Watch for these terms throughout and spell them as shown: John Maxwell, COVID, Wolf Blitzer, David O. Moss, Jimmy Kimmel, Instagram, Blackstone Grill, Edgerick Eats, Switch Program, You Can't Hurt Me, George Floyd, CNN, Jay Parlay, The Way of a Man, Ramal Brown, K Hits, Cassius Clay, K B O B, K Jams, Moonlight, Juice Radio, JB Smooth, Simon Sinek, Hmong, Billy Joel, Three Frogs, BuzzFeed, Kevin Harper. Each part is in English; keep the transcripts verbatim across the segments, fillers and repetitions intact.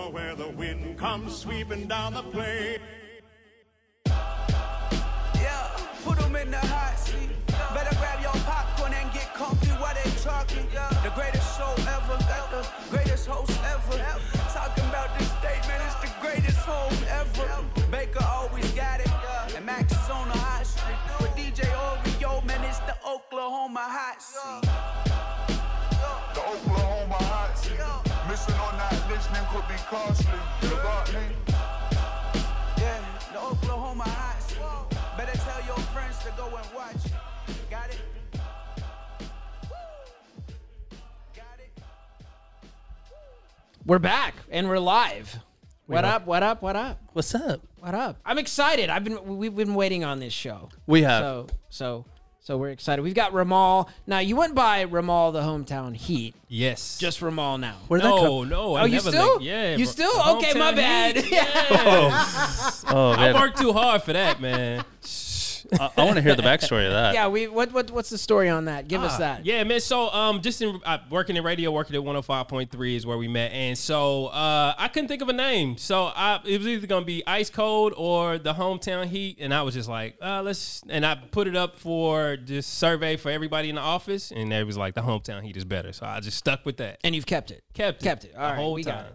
summer where the wind comes sweeping down the plain. Yeah, put them in the hot seat. Better grab your popcorn and get comfy while they talking. The greatest show ever, got the greatest host ever. Talking about this statement, it's the greatest home ever. Baker always got it, and Max is on the hot street. With D J Romeo, man, it's the Oklahoma hot seat. The Oklahoma hot seat. Missing or not listening could be costly. You got me? Yeah, the Oklahoma hot seat. Better tell your friends to go and watch it. Got it? Got it? We're back and we're live. What up? What up? What up? What's up? What up? I'm excited. I've been we've been waiting on this show. We have. So so. So we're excited. We've got Ramal. Now, you went by Ramal, the hometown heat. Yes. Just Ramal now. Where'd no, that come? no. I oh, you never still? Like, yeah. You still? Okay, my bad. Yeah. Oh. Oh, man. I worked too hard for that, man. I, I want to hear the backstory of that. Yeah, we. What, what What's the story on that? Give ah, us that. Yeah, man. So um, just in uh, working in radio, working at one oh five point three is where we met. And so uh, I couldn't think of a name. So I, it was either going to be Ice Cold or the Hometown Heat. And I was just like, uh, let's. And I put it up for this survey for everybody in the office. And they was like, the Hometown Heat is better. So I just stuck with that. And you've kept it. Kept it. Kept it. All the right. Whole we time. got it.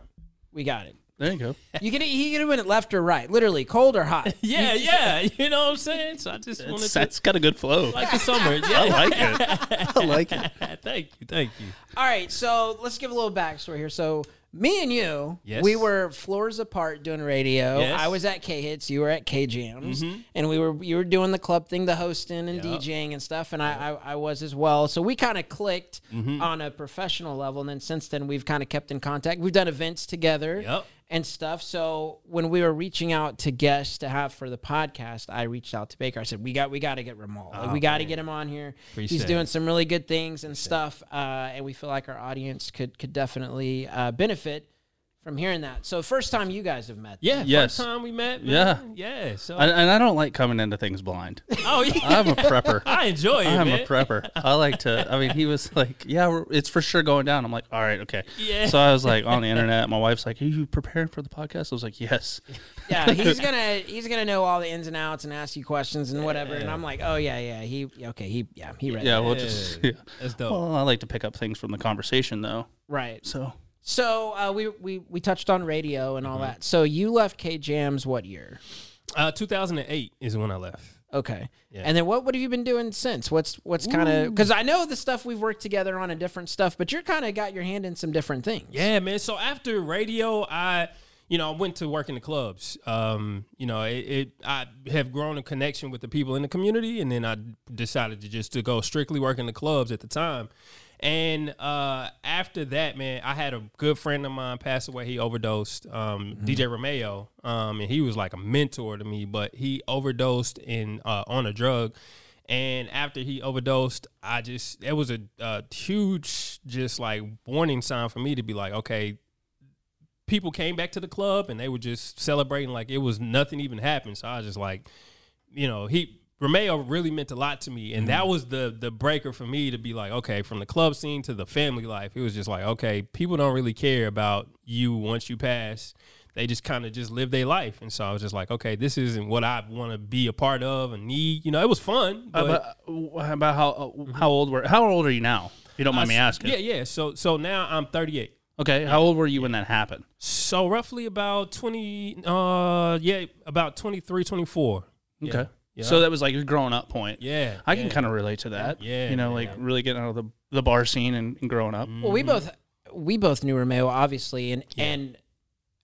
We got it. There you go. You can you can win it left or right, literally cold or hot. Yeah, you, yeah. You know what I'm saying? So I just wanted. That's to, got a good flow. Like the summer. Yeah. I like it. I like it. Thank you. Thank you. All right, so let's give a little backstory here. So me and you, yes. we were floors apart doing radio. Yes. I was at K Hits, you were at K Jams, mm-hmm. and we were you were doing the club thing, the hosting and yep. DJing and stuff, and yep. I, I I was as well. So we kind of clicked mm-hmm. on a professional level, and then since then we've kind of kept in contact. We've done events together. Yep. And stuff. So when we were reaching out to guests to have for the podcast, I reached out to Baker. I said, "We got, we got to get Ramal. Like, oh, we got to get him on here. Appreciate He's doing it. some really good things and Appreciate stuff, uh, and we feel like our audience could could definitely uh, benefit from hearing that." So first time you guys have met. Yeah, yes. First time we met. Man. Yeah, yeah. So I, and I don't like coming into things blind. Oh, yeah. I'm a prepper. I enjoy it. I'm man. a prepper. I like to. I mean, he was like, "Yeah, we're, it's for sure going down." I'm like, "All right, okay." Yeah. So I was like on the internet. My wife's like, "Are you preparing for the podcast?" I was like, "Yes." Yeah, he's gonna he's gonna know all the ins and outs and ask you questions and yeah, whatever. Yeah. And I'm like, "Oh yeah, yeah." He okay. He yeah. He read. Yeah, that. we'll just. Yeah. That's dope. Well, I like to pick up things from the conversation though. Right. So. So uh, we, we we touched on radio and all mm-hmm. that. So you left K Jams what year? Uh, two thousand eight is when I left. Okay. Yeah. And then what, what have you been doing since? What's what's kind of... Because I know the stuff we've worked together on and different stuff, but you're kind of got your hand in some different things. Yeah, man. So after radio, I... You know, I went to work in the clubs. Um, you know, it, it. I have grown a connection with the people in the community, and then I decided to just to go strictly work in the clubs at the time. And uh, after that, man, I had a good friend of mine pass away. He overdosed, um, mm-hmm. D J Romeo, um, and he was like a mentor to me. But he overdosed in uh, on a drug, and after he overdosed, I just it was a, a huge, just like warning sign for me to be like, okay. People came back to the club and they were just celebrating like it was nothing even happened. So I was just like, you know, he Romeo really meant a lot to me. And mm-hmm. that was the the breaker for me to be like, okay, from the club scene to the family life, it was just like, okay, people don't really care about you once you pass. They just kind of just live their life. And so I was just like, okay, this isn't what I want to be a part of and need. You know, it was fun. But about, about how uh, mm-hmm. how old were how old are you now? If you don't mind I, me asking. Yeah, yeah. So so now I'm thirty-eight. Okay, yeah. How old were you when that happened? So roughly about twenty, uh, yeah, about twenty-three, twenty-four. Okay. Yeah. Yeah. So that was like your growing up point. Yeah. I yeah. can kind of relate to that. Yeah. You know, man. like really getting out of the, the bar scene and, and growing up. Well, we both we both knew Romeo, obviously, and, yeah. and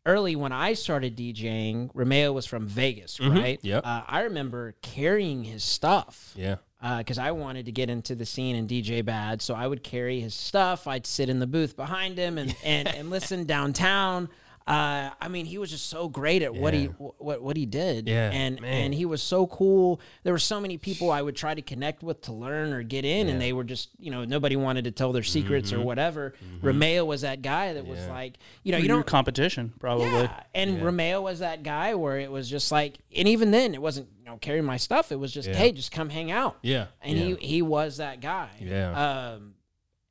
early when I started DJing, Romeo was from Vegas, mm-hmm. right? Yeah. Uh, I remember carrying his stuff. Yeah. Because uh, I wanted to get into the scene and D J bad, so I would carry his stuff. I'd sit in the booth behind him and and, and listen downtown. Uh, I mean, he was just so great at yeah. what he what what he did, yeah, and man. and he was so cool. There were so many people I would try to connect with to learn or get in, yeah. and they were just you know nobody wanted to tell their secrets mm-hmm. or whatever. Mm-hmm. Romeo was that guy that yeah. was like you know well, you don't competition probably, yeah. and yeah. Romeo was that guy where it was just like, and even then it wasn't. Carry my stuff. It was just, yeah. hey, just come hang out. Yeah, and yeah. he he was that guy. Yeah, um,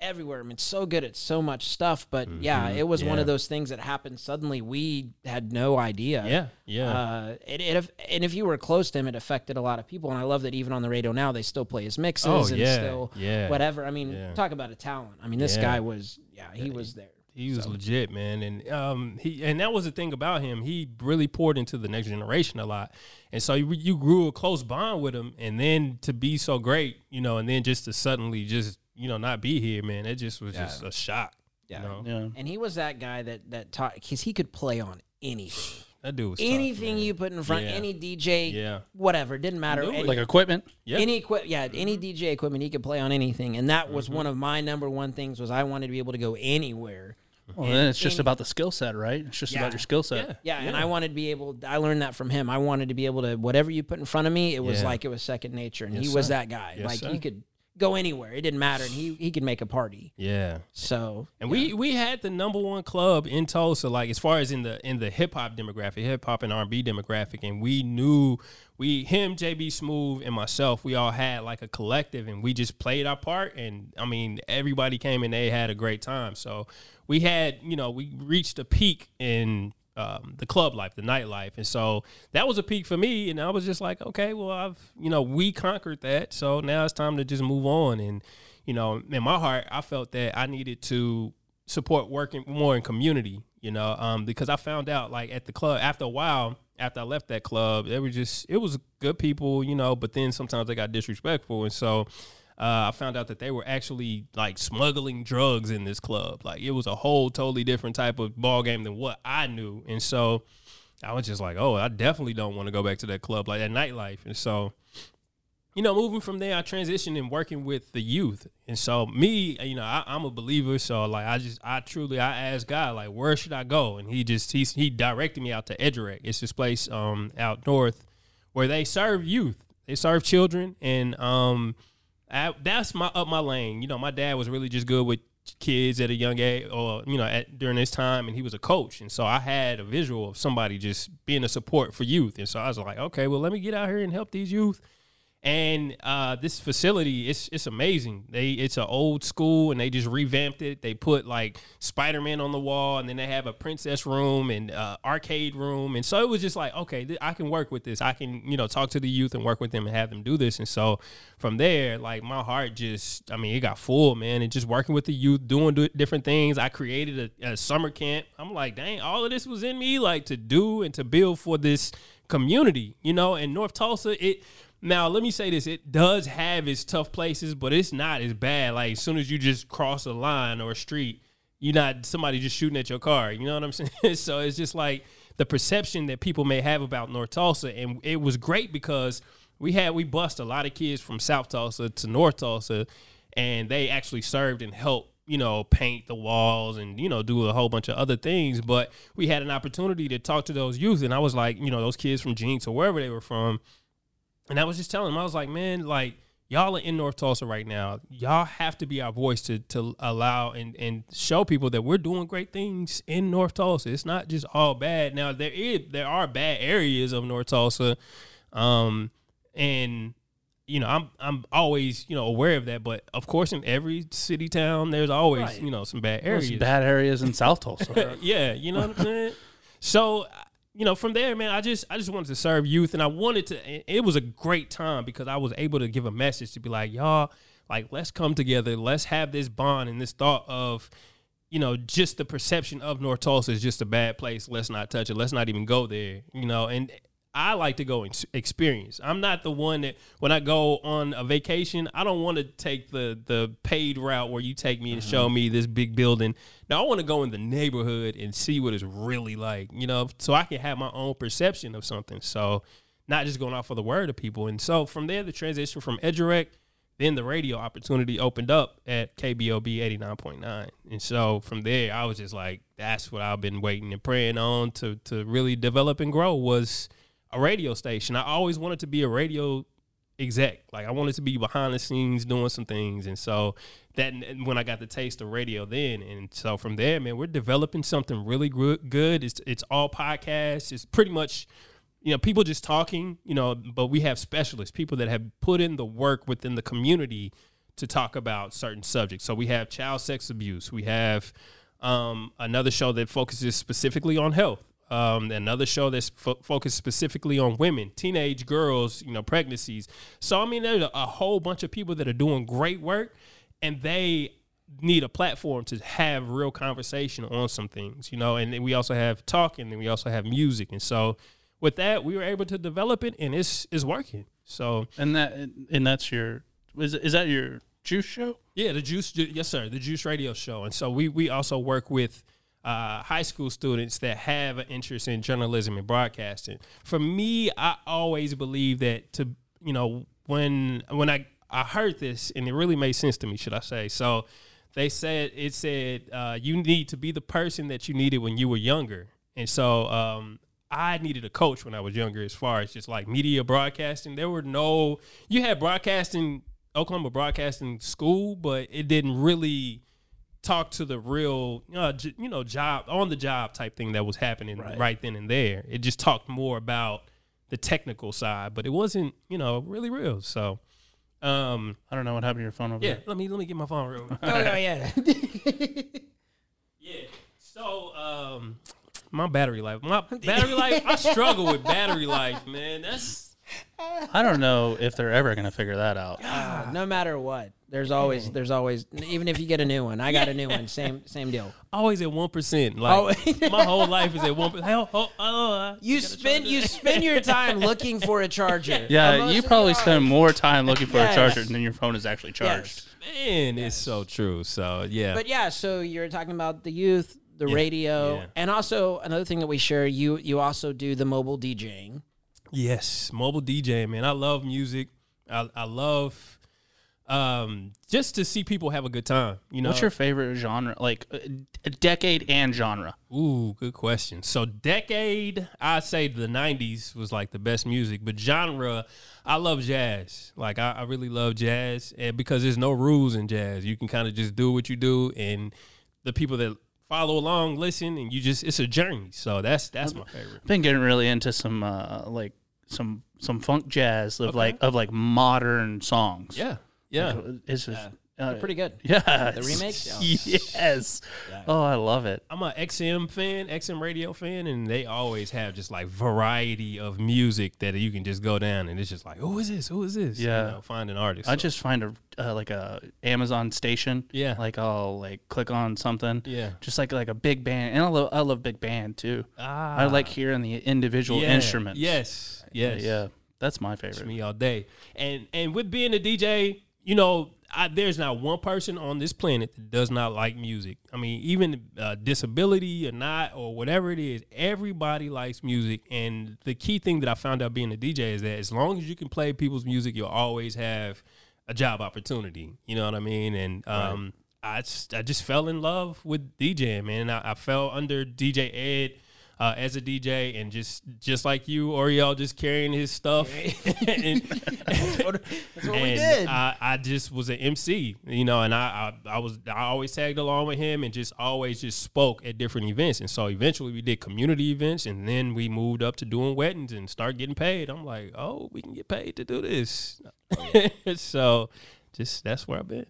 everywhere. I mean, so good at so much stuff, but mm-hmm. yeah, it was yeah. one of those things that happened suddenly. We had no idea. Yeah, yeah. Uh, it, it, and if you were close to him, it affected a lot of people. And I love that even on the radio now, they still play his mixes oh, and yeah, still yeah. whatever. I mean, yeah. talk about a talent. I mean, this yeah. guy was, yeah, he was there. He was so. legit, man. And um, he and that was the thing about him. He really poured into the next generation a lot. And so you, you grew a close bond with him. And then to be so great, you know, and then just to suddenly just, you know, not be here, man. It just was yeah. just a shock. Yeah. You know? yeah. And he was that guy that, that taught, because he could play on anything. That dude was anything tough, you put in front, yeah. any D J, yeah. whatever, it didn't matter. Any, like equipment, yeah, any equi- yeah, any D J equipment, he could play on anything, and that was mm-hmm. one of my number one things was I wanted to be able to go anywhere. Well, and then it's just any- about the skill set, right? It's just yeah. about your skill set. Yeah. Yeah. yeah, and I wanted to be able. I learned that from him. I wanted to be able to whatever you put in front of me, it was yeah. like it was second nature, and yes, he was sir. that guy. Yes, like sir. he could go anywhere, it didn't matter, and he he could make a party. Yeah. So and yeah. we we had the number one club in Tulsa, like as far as in the in the hip hop demographic, hip hop and R and B demographic, and we knew we him, J B Smooth, and myself, we all had like a collective, and we just played our part. And I mean, everybody came and they had a great time. So we had, you know, we reached a peak in Um, the club life, the nightlife. And so that was a peak for me. And I was just like, okay, well, I've, you know, we conquered that. So now it's time to just move on. And, you know, in my heart, I felt that I needed to support working more in community, you know, um, because I found out like at the club after a while, after I left that club, they were just, it was good people, you know, but then sometimes they got disrespectful. And so Uh, I found out that they were actually like smuggling drugs in this club. Like it was a whole totally different type of ball game than what I knew. And so I was just like, oh, I definitely don't want to go back to that club, like that nightlife. And so, you know, moving from there, I transitioned and working with the youth. And so me, you know, I, I'm a believer. So like, I just, I truly, I asked God, like, where should I go? And he just, he, he directed me out to Edgerick. It's this place um, out north where they serve youth. They serve children. And, um, I, that's my up my lane. You know, my dad was really just good with kids at a young age, or you know, at, during his time, and he was a coach, and so I had a visual of somebody just being a support for youth, and so I was like, okay, well, let me get out here and help these youth. And uh, this facility, it's it's amazing. They it's an old school, and they just revamped it. They put like Spider-Man on the wall, and then they have a princess room and uh, arcade room, and so it was just like, okay, th- I can work with this. I can, you know, talk to the youth and work with them and have them do this. And so from there, like my heart just, I mean, it got full, man. And just working with the youth, doing do- different things. I created a, a summer camp. I'm like, dang, all of this was in me, like to do and to build for this community, you know. And North Tulsa, it. Now, let me say this. It does have its tough places, but it's not as bad. Like, as soon as you just cross a line or a street, you're not somebody just shooting at your car. You know what I'm saying? So it's just like the perception that people may have about North Tulsa. And it was great because we had we bussed a lot of kids from South Tulsa to North Tulsa, and they actually served and helped, you know, paint the walls and, you know, do a whole bunch of other things. But we had an opportunity to talk to those youth. And I was like, you know, those kids from Jinx or wherever they were from, and I was just telling him, I was like, man, like, y'all are in North Tulsa right now. Y'all have to be our voice to to allow and, and show people that we're doing great things in North Tulsa. It's not just all bad. Now, there is there are bad areas of North Tulsa, um, and, you know, I'm I'm always, you know, aware of that. But, of course, in every city, town, there's always, right. you know, some bad areas. There's bad areas in South Tulsa. Yeah, you know what I'm saying? So... You know, from there, man, I just I just wanted to serve youth, and I wanted to. It was a great time because I was able to give a message to be like, y'all, like, let's come together, let's have this bond and this thought of, you know, just the perception of North Tulsa is just a bad place. Let's not touch it. Let's not even go there. You know, and I like to go and experience. I'm not the one that when I go on a vacation, I don't want to take the the paid route where you take me and mm-hmm. show me this big building. Now, I want to go in the neighborhood and see what it's really like, you know, so I can have my own perception of something. So not just going off of the word of people. And so from there, the transition from Edgerick, then the radio opportunity opened up at K B O B eighty-nine point nine. And so from there, I was just like, that's what I've been waiting and praying on to to really develop and grow was a radio station. I always wanted to be a radio exec. Like I wanted to be behind the scenes doing some things. And so that when I got the taste of radio then, and so from there, man, we're developing something really good. It's it's all podcasts. It's pretty much, you know, people just talking, you know, but we have specialists, people that have put in the work within the community to talk about certain subjects. So we have child sex abuse. We have um, another show that focuses specifically on health. Um, another show that's fo- focused specifically on women, teenage girls, you know, pregnancies. So, I mean, there's a, a whole bunch of people that are doing great work, and they need a platform to have real conversation on some things, you know, and then we also have talking, and we also have music. And so with that, we were able to develop it, and it's, it's working. So, and that, and that's your, is, is that your Juice show? Yeah, the Juice. Yes, sir. The Juice Radio show. And so we, we also work with Uh, high school students that have an interest in journalism and broadcasting. For me, I always believe that to, you know, when when I, I heard this, and it really made sense to me, should I say. So they said, it said, uh, you need to be the person that you needed when you were younger. And so um, I needed a coach when I was younger as far as just like media broadcasting. There were no, you had broadcasting, Oklahoma Broadcasting School, but it didn't really talk to the real, uh, j- you know, job, on the job type thing that was happening right. right then and there. It just talked more about the technical side, but it wasn't, you know, really real. So, um, I don't know what happened to your phone over yeah, there. Yeah, let me, let me get my phone real quick. Oh, no, yeah. yeah. So, um, my battery life, my battery life, I struggle with battery life, man. That's, I don't know if they're ever going to figure that out. God, no matter what. There's always, there's always, even if you get a new one, I got yeah. a new one, same same deal. Always at one percent. Like, oh. my whole life is at one percent. Hell, oh, oh, you spend you spend your time looking for a charger. Yeah, you probably spend more time looking for yes. a charger than your phone is actually charged. Yes. Man, yes. it's so true. So, yeah. But, yeah, so you're talking about the youth, the yeah. radio, yeah. and also another thing that we share, you you also do the mobile DJing. Yes, mobile DJing, man. I love music. I, I love... Um, just to see people have a good time, you know. What's your favorite genre, like a decade and genre? Ooh, good question. So decade, I say the nineties was like the best music, but genre, I love jazz. Like I, I really love jazz, and because there's no rules in jazz, you can kind of just do what you do, and the people that follow along, listen, and you just it's a journey. So that's that's my favorite. I've been getting really into some uh, like some some funk jazz of okay. like of like modern songs. Yeah. Yeah, like, it's just yeah. Uh, pretty good. Yeah, the remakes. Oh. Yes. Yeah. Oh, I love it. I'm an X M fan, X M radio fan, and they always have just like variety of music that you can just go down, and it's just like, who is this? Who is this? Yeah, you know, find an artist. I so. just find a uh, like a Amazon station. Yeah, like I'll like click on something. Yeah, just like like a big band, and I love I love big band too. Ah. I like hearing the individual yeah. instruments. Yes, yes, yeah. That's my favorite. It's me all day, and and with being a D J. You know, I, there's not one person on this planet that does not like music. I mean, even uh, disability or not or whatever it is, everybody likes music. And the key thing that I found out being a D J is that as long as you can play people's music, you'll always have a job opportunity. You know what I mean? And um, right. I, I just fell in love with DJing, man. I, I fell under D J Ed. Uh, as a D J, and just just like you, Oriel, just carrying his stuff. and, that's what, that's what and we did. I, I just was an M C, you know, and I, I I was I always tagged along with him and just always just spoke at different events. And so eventually we did community events, and then we moved up to doing weddings and start getting paid. I'm like, oh, we can get paid to do this. So just that's where I've been.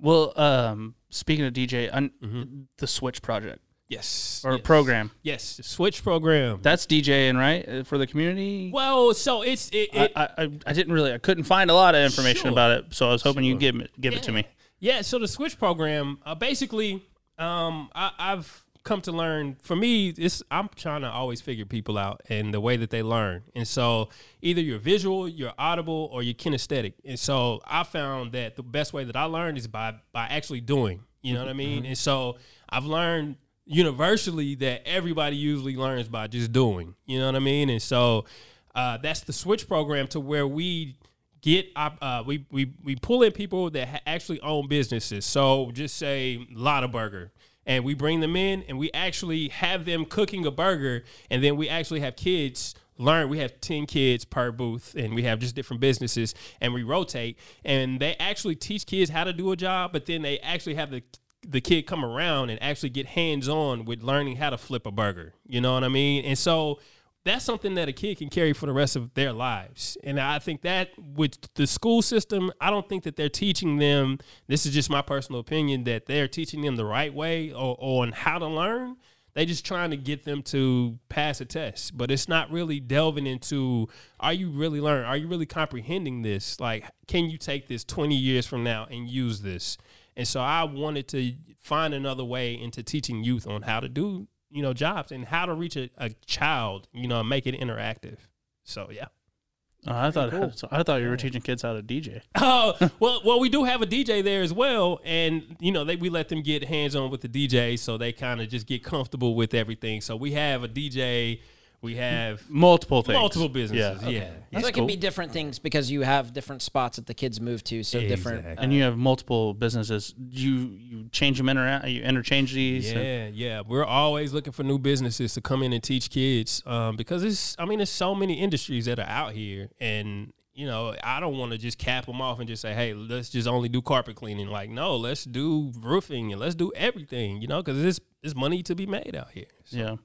Well, um, speaking of D J, un- mm-hmm. the Switch Project. Yes. Or yes. program. Yes, the Switch Program. That's DJing, right, for the community? Well, so it's... It, it, I, I I didn't really... I couldn't find a lot of information sure. about it, so I was hoping sure. you'd give, give yeah. it to me. Yeah, so the Switch Program, uh, basically, um, I, I've come to learn... For me, it's, I'm trying to always figure people out and the way that they learn. And so either you're visual, you're audible, or you're kinesthetic. And so I found that the best way that I learned is by, by actually doing. You know what I mean? Mm-hmm. And so I've learned... universally that everybody usually learns by just doing, you know what I mean? And so uh, that's the Switch Program, to where we get, uh, we, we, we pull in people that ha- actually own businesses. So just say Lotta Burger, and we bring them in and we actually have them cooking a burger. And then we actually have kids learn. We have ten kids per booth, and we have just different businesses, and we rotate, and they actually teach kids how to do a job, but then they actually have the the kid come around and actually get hands on with learning how to flip a burger. You know what I mean? And so that's something that a kid can carry for the rest of their lives. And I think that with the school system, I don't think that they're teaching them, this is just my personal opinion, that they're teaching them the right way or, or on how to learn. They just trying to get them to pass a test, but it's not really delving into, are you really learning? Are you really comprehending this? Like, can you take this twenty years from now and use this? And so I wanted to find another way into teaching youth on how to do, you know, jobs and how to reach a, a child, you know, make it interactive. So, yeah. Oh, I thought cool. I thought you were teaching kids how to D J. Oh, well, well, we do have a D J there as well. And, you know, they, we let them get hands-on with the D J, so they kind of just get comfortable with everything. So we have a D J. We have multiple things. Multiple businesses, yeah. Okay. yeah. So That's it cool. can be different things because you have different spots that the kids move to, so exactly. different. Uh, and you have multiple businesses. You you change them, inter- you interchange these. Yeah, and- yeah. We're always looking for new businesses to come in and teach kids um, because, it's. I mean, there's so many industries that are out here. And, you know, I don't want to just cap them off and just say, hey, let's just only do carpet cleaning. Like, no, let's do roofing and let's do everything, you know, because there's, there's money to be made out here. So. Yeah.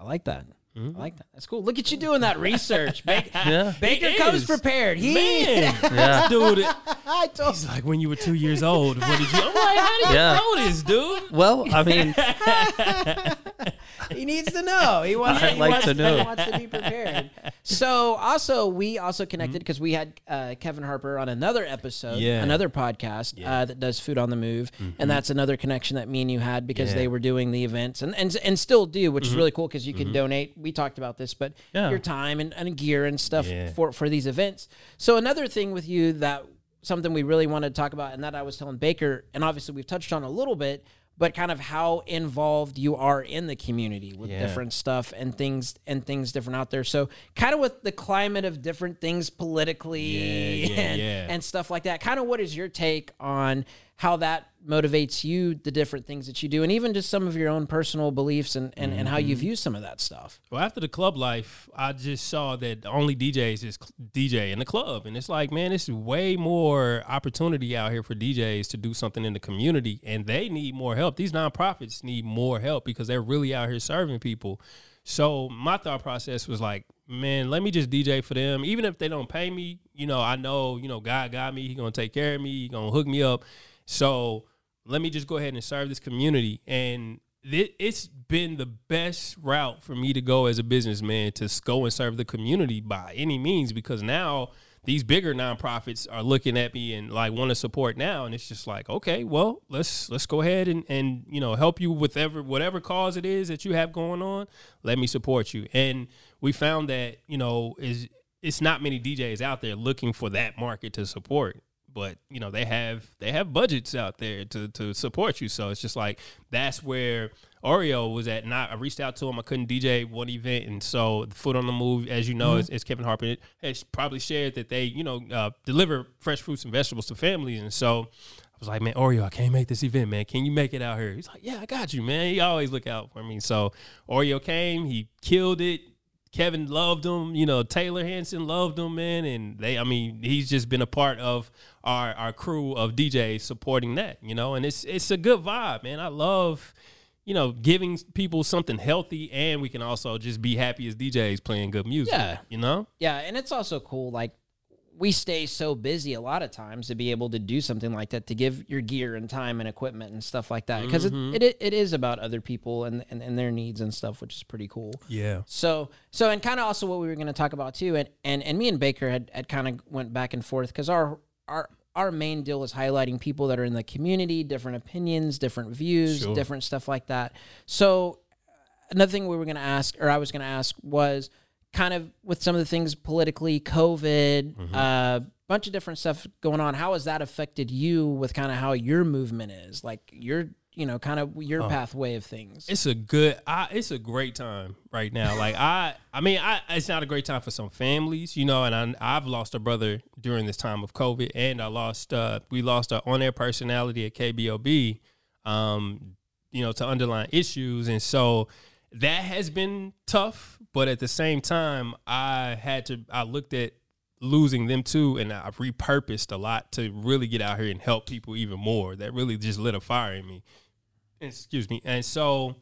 I like that. Mm-hmm. I like that. That's cool. Look at you doing that research. Baker, yeah. Baker comes prepared. He Man, yeah. dude. It, I told he's like, when you were two years old, what did you? I'm like, how do you yeah. know this, dude? Well, I mean, he needs to know. He wants. I'd he like wants, to know. He wants to be prepared. So also, we also connected because mm-hmm. we had uh, Kevin Harper on another episode, yeah. another podcast yeah. uh, that does Food on the Move, mm-hmm. and that's another connection that me and you had because yeah. they were doing the events and and, and still do, which mm-hmm. is really cool because you can mm-hmm. donate. We talked about this, but yeah. your time and, and gear and stuff yeah. for, for these events. So another thing with you that something we really wanted to talk about and that I was telling Baker, and obviously we've touched on a little bit, but kind of how involved you are in the community with yeah. different stuff and things and things different out there. So kind of with the climate of different things politically yeah, yeah, and, yeah. and stuff like that, kind of what is your take on how that motivates you, the different things that you do, and even just some of your own personal beliefs and, and, mm-hmm. and how you view some of that stuff? Well, after the club life, I just saw that only D Js is D J in the club. And it's like, man, it's way more opportunity out here for D Js to do something in the community, and they need more help. These nonprofits need more help because they're really out here serving people. So my thought process was like, man, let me just D J for them. Even if they don't pay me, you know, I know, you know, God got me. He's going to take care of me. He's going to hook me up. So let me just go ahead and serve this community. And th- it's been the best route for me to go as a businessman, to go and serve the community by any means, because now these bigger nonprofits are looking at me and like want to support now. And it's just like, okay, well, let's let's go ahead and, and you know, help you with whatever, whatever cause it is that you have going on. Let me support you. And we found that, you know, is it's not many D Js out there looking for that market to support. But, you know, they have they have budgets out there to, to support you. So it's just like that's where Oreo was at. And I, I reached out to him. I couldn't D J one event. And so Food on the Move, as you know, mm-hmm. as, as Kevin Harper has probably shared, that they, you know, uh, deliver fresh fruits and vegetables to families. And so I was like, man, Oreo, I can't make this event, man. Can you make it out here? He's like, yeah, I got you, man. He always look out for me. So Oreo came. He killed it. Kevin loved him, you know, Taylor Hanson loved him, man. And they, I mean, he's just been a part of our, our crew of D Js supporting that, you know, and it's, it's a good vibe, man. I love, you know, giving people something healthy, and we can also just be happy as D Js playing good music, yeah. you know? Yeah. And it's also cool. Like, we stay so busy a lot of times to be able to do something like that, to give your gear and time and equipment and stuff like that. Because mm-hmm. it, it it is about other people and, and, and their needs and stuff, which is pretty cool. Yeah. So, so and kind of also what we were going to talk about too, and, and, and me and Baker had, had kind of went back and forth, because our, our, our main deal is highlighting people that are in the community, different opinions, different views, sure. different stuff like that. So another thing we were going to ask, or I was going to ask, was kind of with some of the things politically, COVID, mm-hmm. uh, bunch of different stuff going on. How has that affected you with kind of how your movement is, like your, you know, kind of your oh, pathway of things? It's a good, I, it's a great time right now. Like I, I mean, I, it's not a great time for some families, you know, and I, I've lost a brother during this time of COVID, and I lost, uh, we lost our on-air personality at K B O B, um, you know, to underlying issues. And so that has been tough, but at the same time, I had to, I looked at losing them too, and I repurposed a lot to really get out here and help people even more. That really just lit a fire in me. Excuse me. And so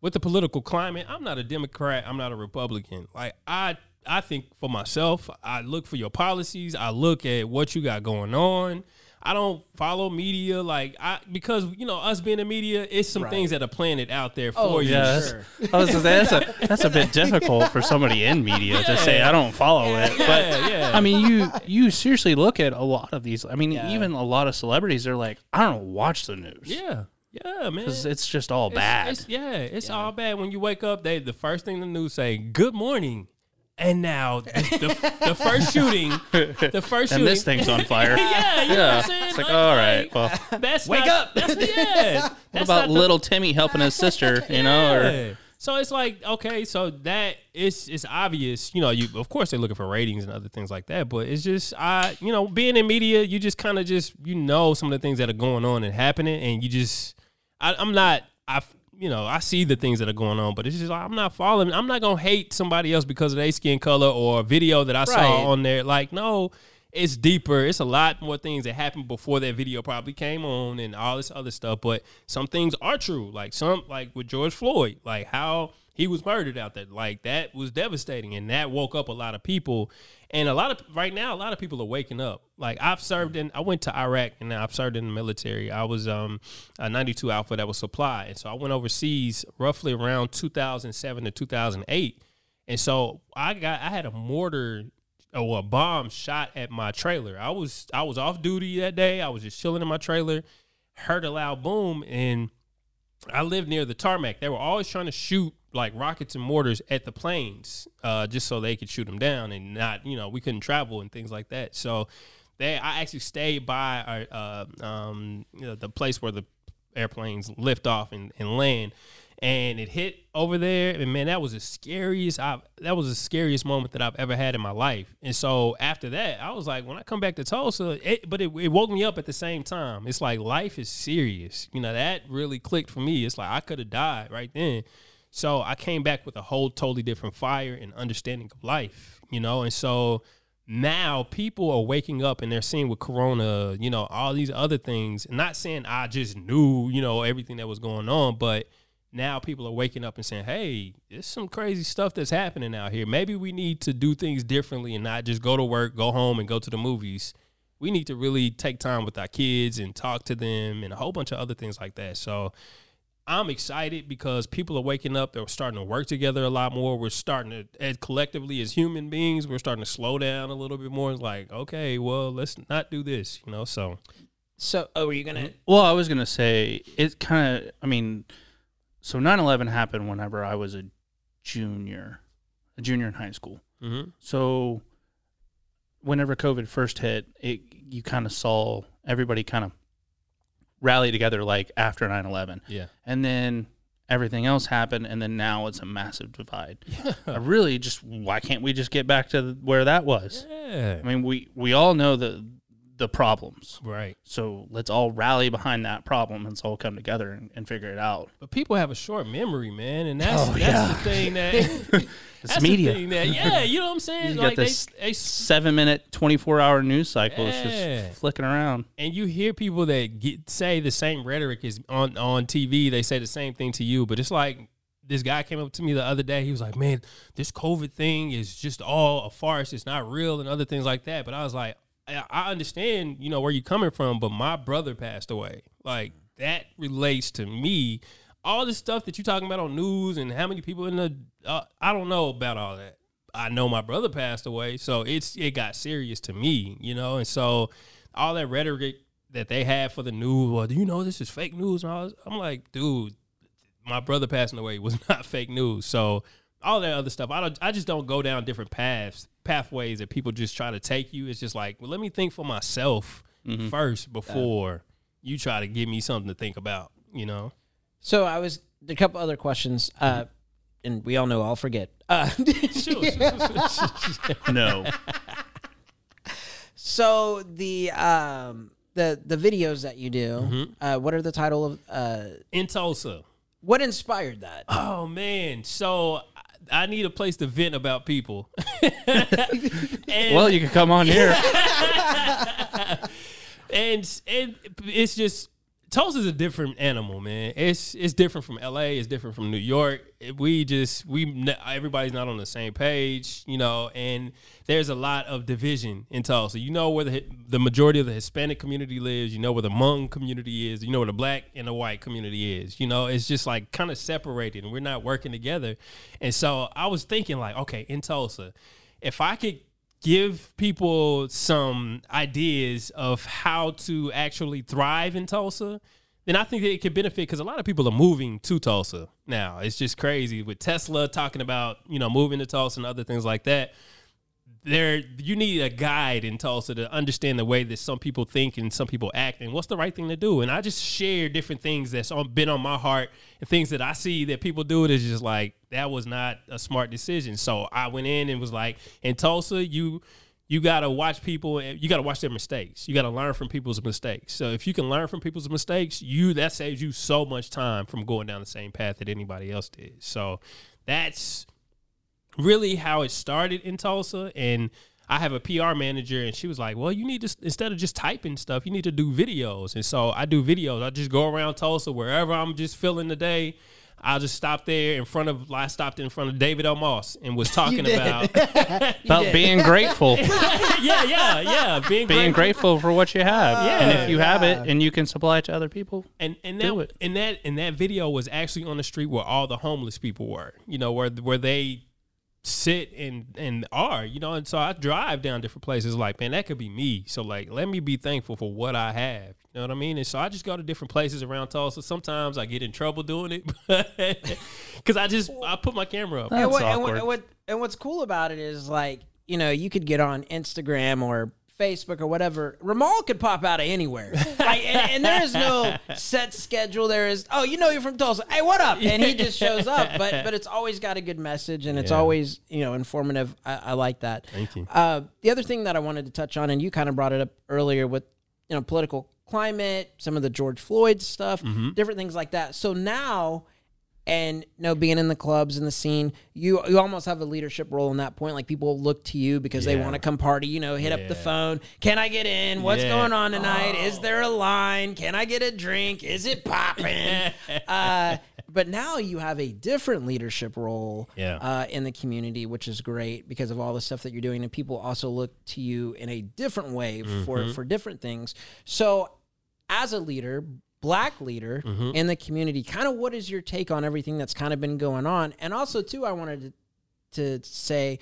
with the political climate, I'm not a Democrat, I'm not a Republican. Like, I I think for myself, I look for your policies. I look at what you got going on. I don't follow media, like, I because, you know, us being in media, it's some right. things that are planted out there for oh, you. Yeah, sure. I was gonna say, that's a that's a bit difficult for somebody in media yeah. to say I don't follow yeah, it. But yeah, yeah. I mean, you you seriously look at a lot of these. I mean, yeah. even a lot of celebrities, they're like, I don't watch the news. Yeah. Yeah, man. Because it's just all it's, bad. It's, yeah, it's yeah. all bad. When you wake up, they the first thing the news say, good morning. And now the, the first shooting, the first shooting. And this thing's on fire. yeah, you yeah. know what I'm saying? It's like, like all right, well. That's wake not, up. That's, yeah. What that's about little the, Timmy helping his sister, you yeah. know? Or, so it's like, okay, so that it's, it's obvious. You know, you of course they're looking for ratings and other things like that. But it's just, I, you know, being in media, you just kind of just, you know, some of the things that are going on and happening. And you just, I, I'm not, I you know, I see the things that are going on, but it's just like, I'm not following. I'm not going to hate somebody else because of their skin color or a video that I right. saw on there. Like, no, it's deeper. It's a lot more things that happened before that video probably came on and all this other stuff. But some things are true. Like some, like with George Floyd, like how he was murdered out there. Like that was devastating. And that woke up a lot of people. And a lot of right now, a lot of people are waking up. Like I've served in, I went to Iraq and I've served in the military. I was um, a ninety-two Alpha that was supply. And so I went overseas roughly around two thousand seven to two thousand eight. And so I got, I had a mortar or a bomb shot at my trailer. I was, I was off duty that day. I was just chilling in my trailer, heard a loud boom. And I lived near the tarmac. They were always trying to shoot like rockets and mortars at the planes uh, just so they could shoot them down and not, you know, we couldn't travel and things like that. So they, I actually stayed by our, uh, um, you know, the place where the airplanes lift off and, and land, and it hit over there. And man, that was the scariest, I've, that was the scariest moment that I've ever had in my life. And so after that, I was like, when I come back to Tulsa, it, but it, it woke me up at the same time. It's like, life is serious. You know, that really clicked for me. It's like, I could have died right then. So I came back with a whole totally different fire and understanding of life, you know? And so now people are waking up and they're seeing with Corona, you know, all these other things. Not saying I just knew, you know, everything that was going on, but now people are waking up and saying, hey, there's some crazy stuff that's happening out here. Maybe we need to do things differently and not just go to work, go home, and go to the movies. We need to really take time with our kids and talk to them and a whole bunch of other things like that. So I'm excited because people are waking up. They're starting to work together a lot more. We're starting to, as collectively as human beings, we're starting to slow down a little bit more. It's like, okay, well, let's not do this, you know, so. So, oh, were you going to? Well, I was going to say, it kind of, I mean, so nine eleven happened whenever I was a junior, a junior in high school. Mm-hmm. So whenever COVID first hit, it you kind of saw everybody kind of rally together like after nine eleven. Yeah. And then everything else happened, and then now it's a massive divide. Yeah. I really just, why can't we just get back to the, where that was? Yeah. I mean, we, we all know the the problems. Right. So let's all rally behind that problem and let's all come together and, and figure it out. But people have a short memory, man, and that's, oh, that's yeah. the thing that... it's that's media. The thing that, yeah, you know what I'm saying? You like got this they, they, seven-minute, twenty-four-hour news cycle yeah. is just flicking around. And you hear people that get, say the same rhetoric is on, on T V. They say the same thing to you, but it's like... This guy came up to me the other day. He was like, man, this COVID thing is just all a farce. It's not real and other things like that. But I was like, I understand, you know, where you're coming from, but my brother passed away. Like, that relates to me. All the stuff that you're talking about on news and how many people in the, uh, I don't know about all that. I know my brother passed away, so it's it got serious to me, you know? And so all that rhetoric that they had for the news, well, do you know this is fake news? And I was, I'm like, dude, my brother passing away was not fake news. So all that other stuff, I don't, I just don't go down different paths. pathways that people just try to take you. It's just like, well, let me think for myself mm-hmm. first before yeah. you try to give me something to think about, you know? So I was, a couple other questions, uh, and we all know I'll forget. Uh, sure, sure, sure. No. So the, um, the, the videos that you do, mm-hmm. uh, what are the title of, uh, In Tulsa. What inspired that? Oh man. So I need a place to vent about people. Well, you can come on here. and and it's just Tulsa's a different animal, man. It's it's different from L A. It's different from New York. We just we everybody's not on the same page, you know. And there's a lot of division in Tulsa. You know where the the majority of the Hispanic community lives. You know where the Hmong community is. You know where the Black and the White community is. You know, it's just like kind of separated, and we're not working together. And so I was thinking, like, okay, in Tulsa, if I could give people some ideas of how to actually thrive in Tulsa, then I think that it could benefit, because a lot of people are moving to Tulsa now. It's just crazy with Tesla talking about, you know, moving to Tulsa and other things like that. There, you need a guide in Tulsa to understand the way that some people think and some people act and what's the right thing to do. And I just share different things that's on, been on my heart, and things that I see that people do it is just like, that was not a smart decision. So I went in and was like, in Tulsa, you you got to watch people. You got to watch their mistakes. You got to learn from people's mistakes. So if you can learn from people's mistakes, you that saves you so much time from going down the same path that anybody else did. So that's really how it started in Tulsa. And I have a P R manager, and she was like, well, you need to, instead of just typing stuff, you need to do videos. And so I do videos. I just go around Tulsa wherever I'm just feeling the day. I'll just stop there in front of, I stopped in front of David O. Moss and was talking about about being grateful. yeah, yeah, yeah. Being, being grateful. grateful for what you have. Oh, yeah. And if you yeah. have it and you can supply it to other people, and and that, do it. And that, and that video was actually on the street where all the homeless people were, you know, where where they sit and and are, you know. And so I drive down different places like, man, that could be me. So like, let me be thankful for what I have, you know what I mean? And so I just go to different places around Tulsa. Sometimes I get in trouble doing it because I just I put my camera up. And what, and, what, and, what, and what's cool about it is, like, you know, you could get on Instagram or Facebook or whatever. Ramal could pop out of anywhere. Like, and, and there is no set schedule. There is, oh, you know, you're from Tulsa. Hey, what up? And he just shows up. But but it's always got a good message, and it's yeah. always, you know, informative. I, I like that. Thank you. Uh, the other thing that I wanted to touch on, and you kind of brought it up earlier with, you know, political climate, some of the George Floyd stuff, mm-hmm. different things like that. So now, and you know, being in the clubs and the scene, you you almost have a leadership role in that point. Like, people look to you because yeah. they want to come party, you know, hit yeah. up the phone. Can I get in? What's yeah. going on tonight? Oh. Is there a line? Can I get a drink? Is it popping? uh, but now you have a different leadership role yeah. uh, in the community, which is great because of all the stuff that you're doing. And people also look to you in a different way mm-hmm. for, for different things. So as a leader, Black leader mm-hmm. in the community, kind of what is your take on everything that's kind of been going on? And also, too, I wanted to, to say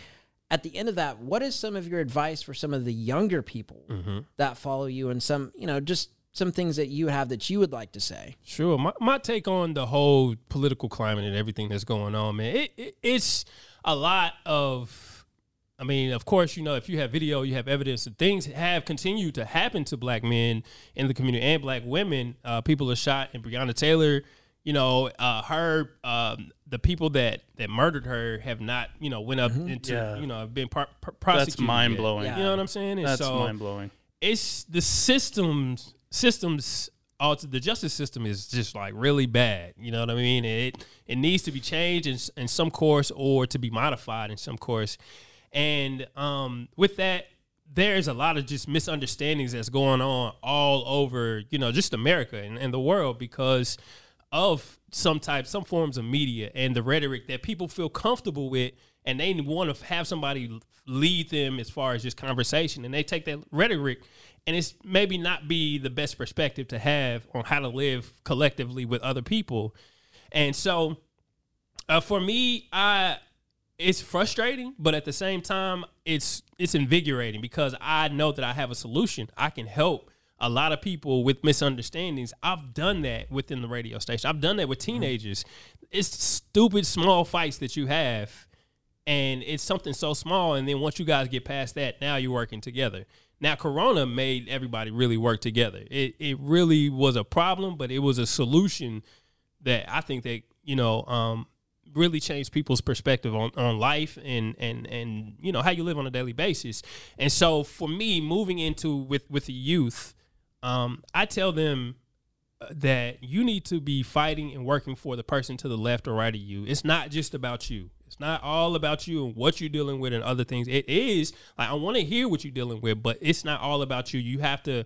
at the end of that, what is some of your advice for some of the younger people mm-hmm. that follow you, and some, you know, just some things that you have that you would like to say? Sure. My, my take on the whole political climate and everything that's going on, man, it, it, it's a lot of, I mean, of course, you know, if you have video, you have evidence that things have continued to happen to Black men in the community and Black women. Uh, people are shot, and Breonna Taylor, you know, uh, her, um, the people that, that murdered her have not, you know, went up mm-hmm. into, yeah. you know, have been pro- pro- prosecuted. That's mind blowing. Yeah. You know what I'm saying? And That's so mind blowing. It's the systems, systems, also the justice system is just like really bad. You know what I mean? It, it needs to be changed in, in some course, or to be modified in some course. And um, with that, there's a lot of just misunderstandings that's going on all over, you know, just America and, and the world, because of some type, some forms of media and the rhetoric that people feel comfortable with, and they want to have somebody lead them as far as just conversation. And they take that rhetoric, and it's maybe not be the best perspective to have on how to live collectively with other people. And so uh, for me, I... it's frustrating, but at the same time, it's it's invigorating, because I know that I have a solution. I can help a lot of people with misunderstandings. I've done that within the radio station. I've done that with teenagers. It's stupid small fights that you have, and it's something so small. And then once you guys get past that, now you're working together. Now, Corona made everybody really work together. It it really was a problem, but it was a solution that I think that, you know, um, really changed people's perspective on, on life and, and, and, you know, how you live on a daily basis. And so for me, moving into with, with the youth, um, I tell them that you need to be fighting and working for the person to the left or right of you. It's not just about you. It's not all about you and what you're dealing with and other things. It is, like, I want to hear what you're dealing with, but it's not all about you. You have to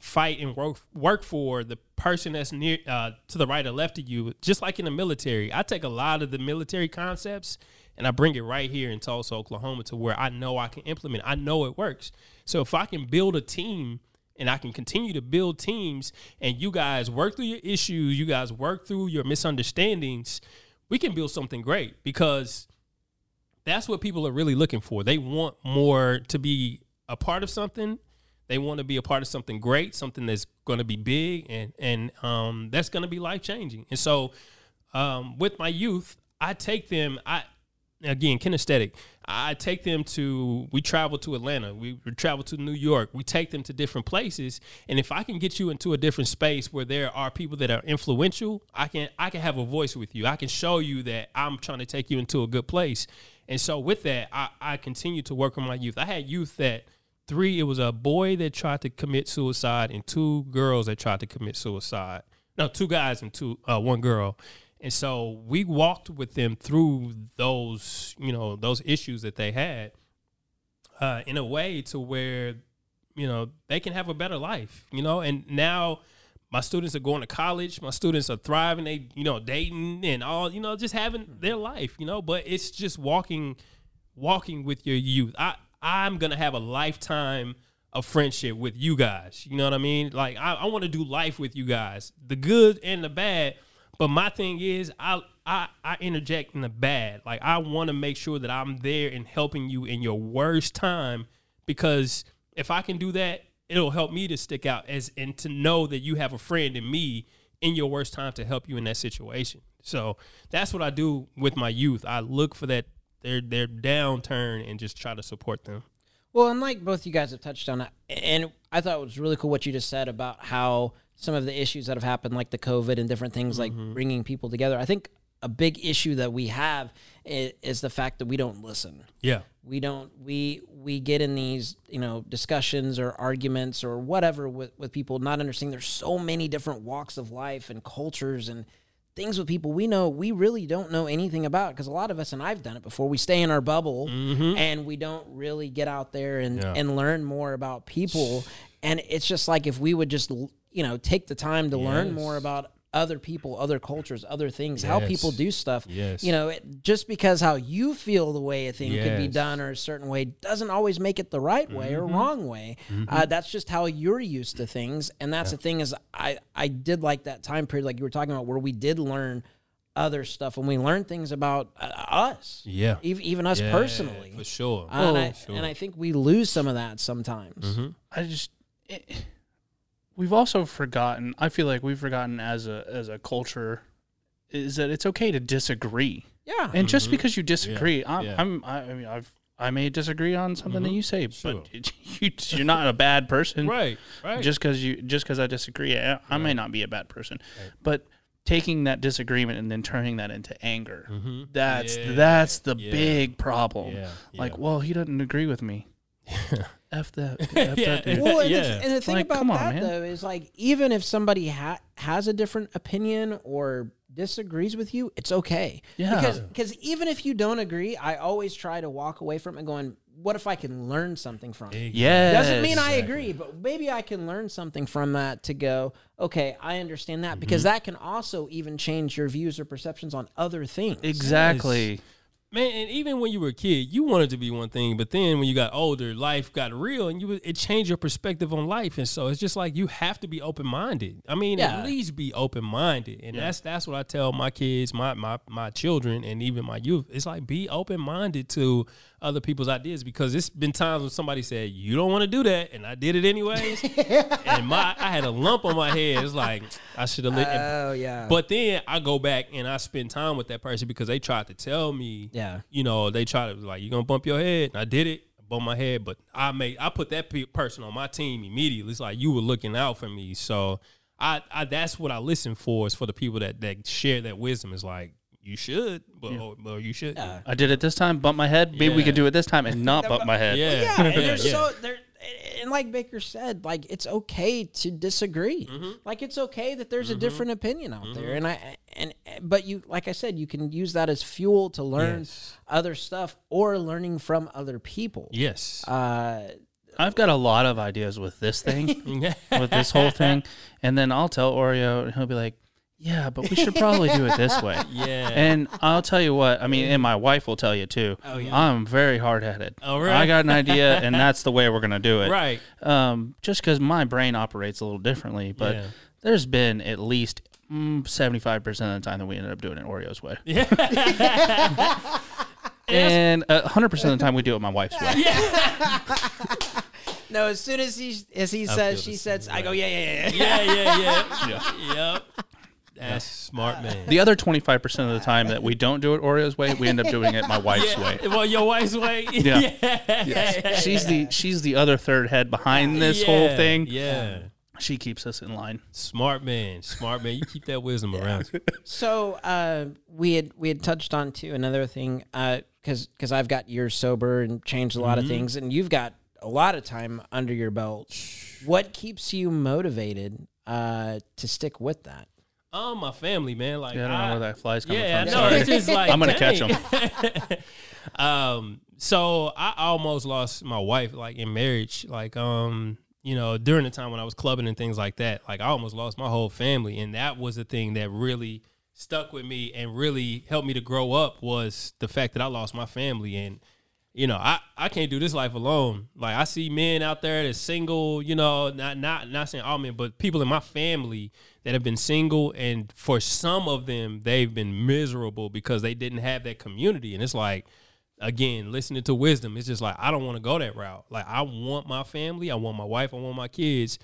fight and work, work for the person that's near uh, to the right or left of you, just like in the military. I take a lot of the military concepts and I bring it right here in Tulsa, Oklahoma, to where I know I can implement. I know it works. So if I can build a team and I can continue to build teams and you guys work through your issues, you guys work through your misunderstandings, we can build something great, because that's what people are really looking for. They want more to be a part of something. They want to be a part of something great, something that's going to be big, and and um, that's going to be life-changing. And so um, with my youth, I take them, I again, kinesthetic, I take them to, we travel to Atlanta, we travel to New York, we take them to different places. And if I can get you into a different space where there are people that are influential, I can I can have a voice with you. I can show you that I'm trying to take you into a good place. And so with that, I, I continue to work on my youth. I had youth that, Three, it was a boy that tried to commit suicide and two girls that tried to commit suicide. No, two guys and two, uh, one girl. And so we walked with them through those, you know, those issues that they had uh, in a way to where, you know, they can have a better life, you know. And now my students are going to college. My students are thriving. They, you know, dating and all, you know, just having their life, you know. But it's just walking, walking with your youth. I. I'm going to have a lifetime of friendship with you guys. You know what I mean? Like, I, I want to do life with you guys, the good and the bad. But my thing is, I, I I interject in the bad. Like, I want to make sure that I'm there and helping you in your worst time, because if I can do that, it'll help me to stick out as and to know that you have a friend in me in your worst time to help you in that situation. So that's what I do with my youth. I look for that. Their, their downturn and just try to support them. Well, and like both you guys have touched on, and I thought it was really cool what you just said about how some of the issues that have happened, like the COVID and different things, mm-hmm. like bringing people together. I think a big issue that we have is, is the fact that we don't listen. Yeah. We don't, we, we get in these, you know, discussions or arguments or whatever with, with people, not understanding there's so many different walks of life and cultures and things with people we know we really don't know anything about, because a lot of us, and I've done it before, we stay in our bubble mm-hmm. and we don't really get out there and, yeah. and learn more about people. And it's just like, if we would just, you know, take the time to yes. learn more about other people, other cultures, other things, yes. how people do stuff, yes. you know, it, just because how you feel the way a thing yes. could be done or a certain way doesn't always make it the right way mm-hmm. or wrong way. Mm-hmm. Uh, that's just how you're used to things. And that's yeah. the thing is I, I did like that time period, like you were talking about, where we did learn other stuff and we learned things about uh, us. Yeah. E- even us yeah, personally. For sure. Uh, oh, and I, sure. And I think we lose some of that sometimes. Mm-hmm. I just... It, We've also forgotten, I feel like we've forgotten as a as a culture, is that it's okay to disagree. Yeah. And just mm-hmm. because you disagree, yeah. I'm, yeah. I'm, I I mean, I've, I may disagree on something mm-hmm. that you say, sure. but you, you're not a bad person. Right, right. Just because you, just because I disagree, I, I right. may not be a bad person. Right. But taking that disagreement and then turning that into anger, mm-hmm. that's, yeah. that's the yeah. big problem. Yeah. Yeah. Like, well, he doesn't agree with me. F that. F yeah. that well, and, yeah. the, and the thing like, about on, that, man. Though, is like, even if somebody ha- has a different opinion or disagrees with you, it's okay. Yeah. Because because even if you don't agree, I always try to walk away from it going, what if I can learn something from it? Yeah. Doesn't mean exactly. I agree, but maybe I can learn something from that to go, okay, I understand that. Mm-hmm. Because that can also even change your views or perceptions on other things. Exactly. Yes. Man, and even when you were a kid, you wanted to be one thing, but then when you got older, life got real, and you it changed your perspective on life. And so it's just like, you have to be open-minded. I mean, yeah. at least be open-minded. And yeah. that's that's what I tell my kids, my, my, my children, and even my youth. It's like, be open-minded to other people's ideas, because it's been times when somebody said, you don't want to do that, and I did it anyways. and my I had a lump on my head. It's like, I should have let Oh, it. yeah. But then I go back and I spend time with that person, because they tried to tell me, yeah. you know, they tried to, like, you're going to bump your head. And I did it. I bumped my head. But I made, I put that pe- person on my team immediately. It's like, you were looking out for me. So I, I that's what I listen for, is for the people that, that share that wisdom. It's like, you should, but yeah. or, or you should. Uh, I did it this time, bump my head. Maybe yeah. we could do it this time and not bump my head. Yeah, yeah. And, yeah. So, and like Baker said, like, it's okay to disagree. Mm-hmm. Like, it's okay that there's mm-hmm. a different opinion out mm-hmm. there. And I and but you, like I said, you can use that as fuel to learn yes. other stuff or learning from other people. Yes. Uh, I've got a lot of ideas with this thing, with this whole thing. And then I'll tell Oreo, and he'll be like, yeah, but we should probably do it this way. Yeah. And I'll tell you what, I mean, and my wife will tell you too. Oh, yeah. I'm very hard-headed. Oh, right. I got an idea, and that's the way we're going to do it. Right. Um, just because my brain operates a little differently, but yeah. there's been at least mm, seventy-five percent of the time that we ended up doing it Oreo's way. Yeah. And uh, one hundred percent of the time we do it my wife's way. Yeah. No, as soon as he as he I says, she says, way. I go, yeah, yeah, yeah. Yeah, yeah, yeah. yeah. Yep. That's smart, man. The other twenty-five percent of the time that we don't do it Oreo's way, we end up doing it my wife's yeah. way. Well, your wife's way. Yeah. yeah. Yes. She's the she's the other third head behind this yeah. whole thing. Yeah. She keeps us in line. Smart man. Smart man. You keep that wisdom yeah. around. So uh, we had we had touched on, too, another thing, because uh, I've got years sober and changed a lot mm-hmm. of things, and you've got a lot of time under your belt. What keeps you motivated uh, to stick with that? Um, my family, man. Like, yeah, I don't I, know where that fly's coming yeah, from. Sorry. No, it's just like, I'm going to catch them. um, so I almost lost my wife, like, in marriage. Like, um, you know, during the time when I was clubbing and things like that, like, I almost lost my whole family. And that was the thing that really stuck with me and really helped me to grow up was the fact that I lost my family. And, you know, I, I can't do this life alone. Like, I see men out there that's single, you know, not not not saying all men, but people in my family that have been single, and for some of them, they've been miserable because they didn't have that community. And it's like, again, listening to wisdom, it's just like, I don't want to go that route. Like, I want my family, I want my wife, I want my kids.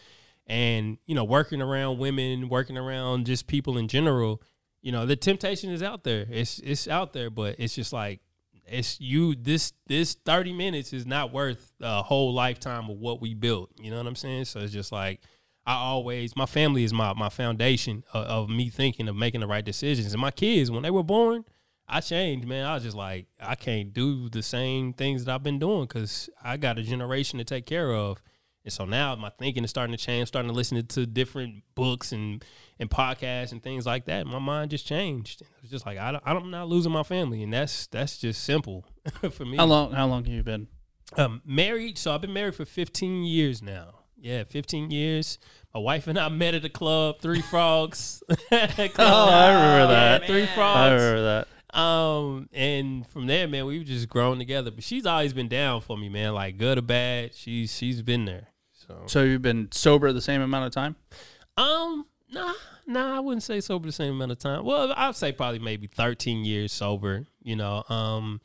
And, you know, working around women, working around just people in general, you know, the temptation is out there. It's it's out there, but it's just like, It's you, this, this thirty minutes is not worth a whole lifetime of what we built. You know what I'm saying? So it's just like, I always, my family is my, my foundation of, of me thinking of making the right decisions. And my kids, when they were born, I changed, man. I was just like, I can't do the same things that I've been doing because I got a generation to take care of. And so now my thinking is starting to change, starting to listen to different books and, and podcasts and things like that. My mind just changed. It was just like, I don't, I'm not losing my family. And that's that's just simple for me. How long How long have you been? Um, married. So I've been married for fifteen years now. Yeah, fifteen years. My wife and I met at a club, Three Frogs. club. Oh, I remember that. Yeah, Three Frogs. I remember that. Um, and from there, man, we've just grown together. But she's always been down for me, man. Like, good or bad, she's she's been there. So, so you've been sober the same amount of time? Um, nah, nah, I wouldn't say sober the same amount of time. Well, I'd say probably maybe thirteen years sober, you know. Um,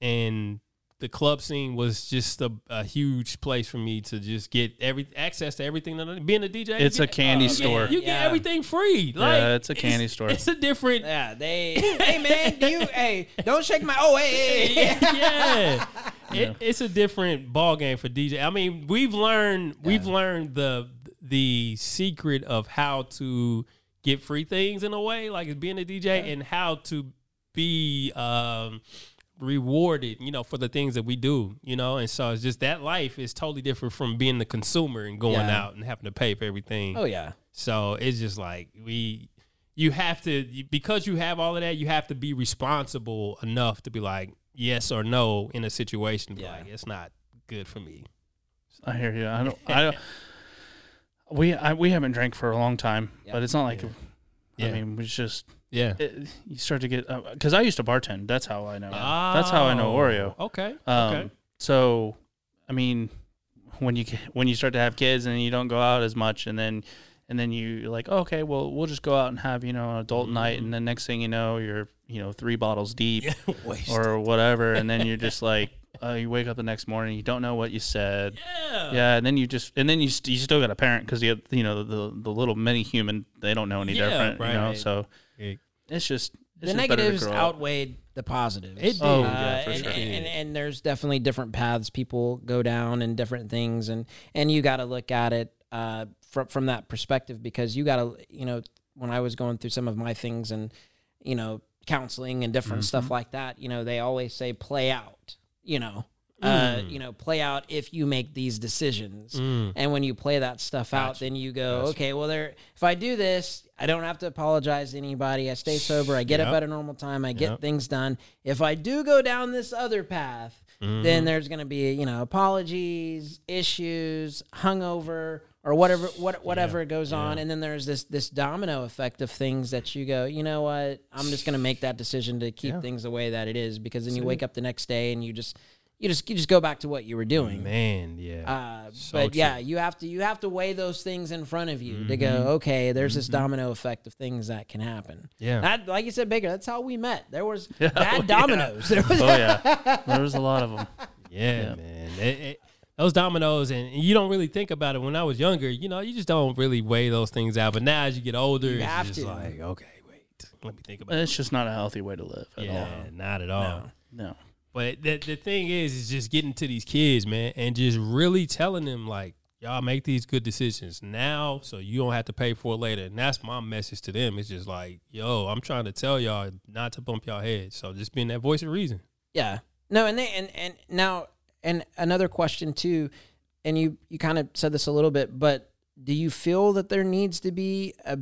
and the club scene was just a, a huge place for me to just get every access to everything. Being a D J, it's get, a candy uh, store. You, you yeah. get everything free. Like, yeah, it's a candy it's, store. It's a different. Yeah, they. Hey man, do you? Hey, don't shake my. Oh, hey, hey. yeah. yeah. It, yeah. It's a different ball game for D J. I mean, we've learned yeah. we've learned the the secret of how to get free things in a way, like being a D J, yeah. and how to be um, rewarded, you know, for the things that we do, you know. And so it's just that life is totally different from being the consumer and going yeah. out and having to pay for everything. Oh yeah. So it's just like we. You have to, because you have all of that, you have to be responsible enough to be like, yes or no in a situation. Yeah. Like, it's not good for me. So. I hear you. I don't, I don't, we, I, we haven't drank for a long time, yeah. but it's not like, yeah. I yeah. mean, it's just, yeah, it, you start to get, uh, cause I used to bartend. That's how I know. Oh. That's how I know Oreo. Okay. Um, okay. So, I mean, when you, when you start to have kids and you don't go out as much and then, And then you're like, oh, okay, well, we'll just go out and have, you know, an adult mm-hmm. night. And then next thing you know, you're, you know, three bottles deep or whatever. And then you're just like, uh, you wake up the next morning, you don't know what you said. Yeah. Yeah. And then you just, and then you, st- you still got a parent because, you, you know, the, the little mini human, they don't know any yeah, different. Right. You know, so yeah. it's just, it's the just negatives outweighed the positives. It did. Oh, uh, yeah, for and, sure. and, and, and there's definitely different paths people go down and different things. And, and you got to look at it. Uh, from from that perspective, because you got to, you know, when I was going through some of my things and, you know, counseling and different mm-hmm. stuff like that, you know, they always say play out, you know, Mm. Uh, you know, play out if you make these decisions. Mm. And when you play that stuff gotcha. out, then you go, gotcha. okay, well, there. If I do this, I don't have to apologize to anybody. I stay sober. I get yep. up at a normal time. I yep. get things done. If I do go down this other path, mm. then there's going to be, you know, apologies, issues, hungover, or whatever what, whatever yeah. goes yeah. on. And then there's this this domino effect of things that you go, you know what, I'm just going to make that decision to keep yeah. things the way that it is, because then See? you wake up the next day and you just... You just you just go back to what you were doing, man. Yeah, uh, so but true. yeah, you have to you have to weigh those things in front of you mm-hmm. to go. Okay, there's mm-hmm. this domino effect of things that can happen. Yeah, that, like you said, Baker. That's how we met. There was yeah. bad oh, dominoes. Yeah. There was oh yeah, there was a lot of them. Yeah, yeah. man. It, it, those dominoes, and you don't really think about it. When I was younger, you know, you just don't really weigh those things out. But now, as you get older, you it's have just to. like, okay, wait, let me think about. It's it. just not a healthy way to live. At yeah, all. not at all. No. no. But the the thing is, is just getting to these kids, man, and just really telling them, like, y'all make these good decisions now so you don't have to pay for it later. And that's my message to them. It's just like, yo, I'm trying to tell y'all not to bump y'all heads. So just being that voice of reason. Yeah. No, and they and, and now, and another question, too, and you, you kind of said this a little bit, but do you feel that there needs to be a,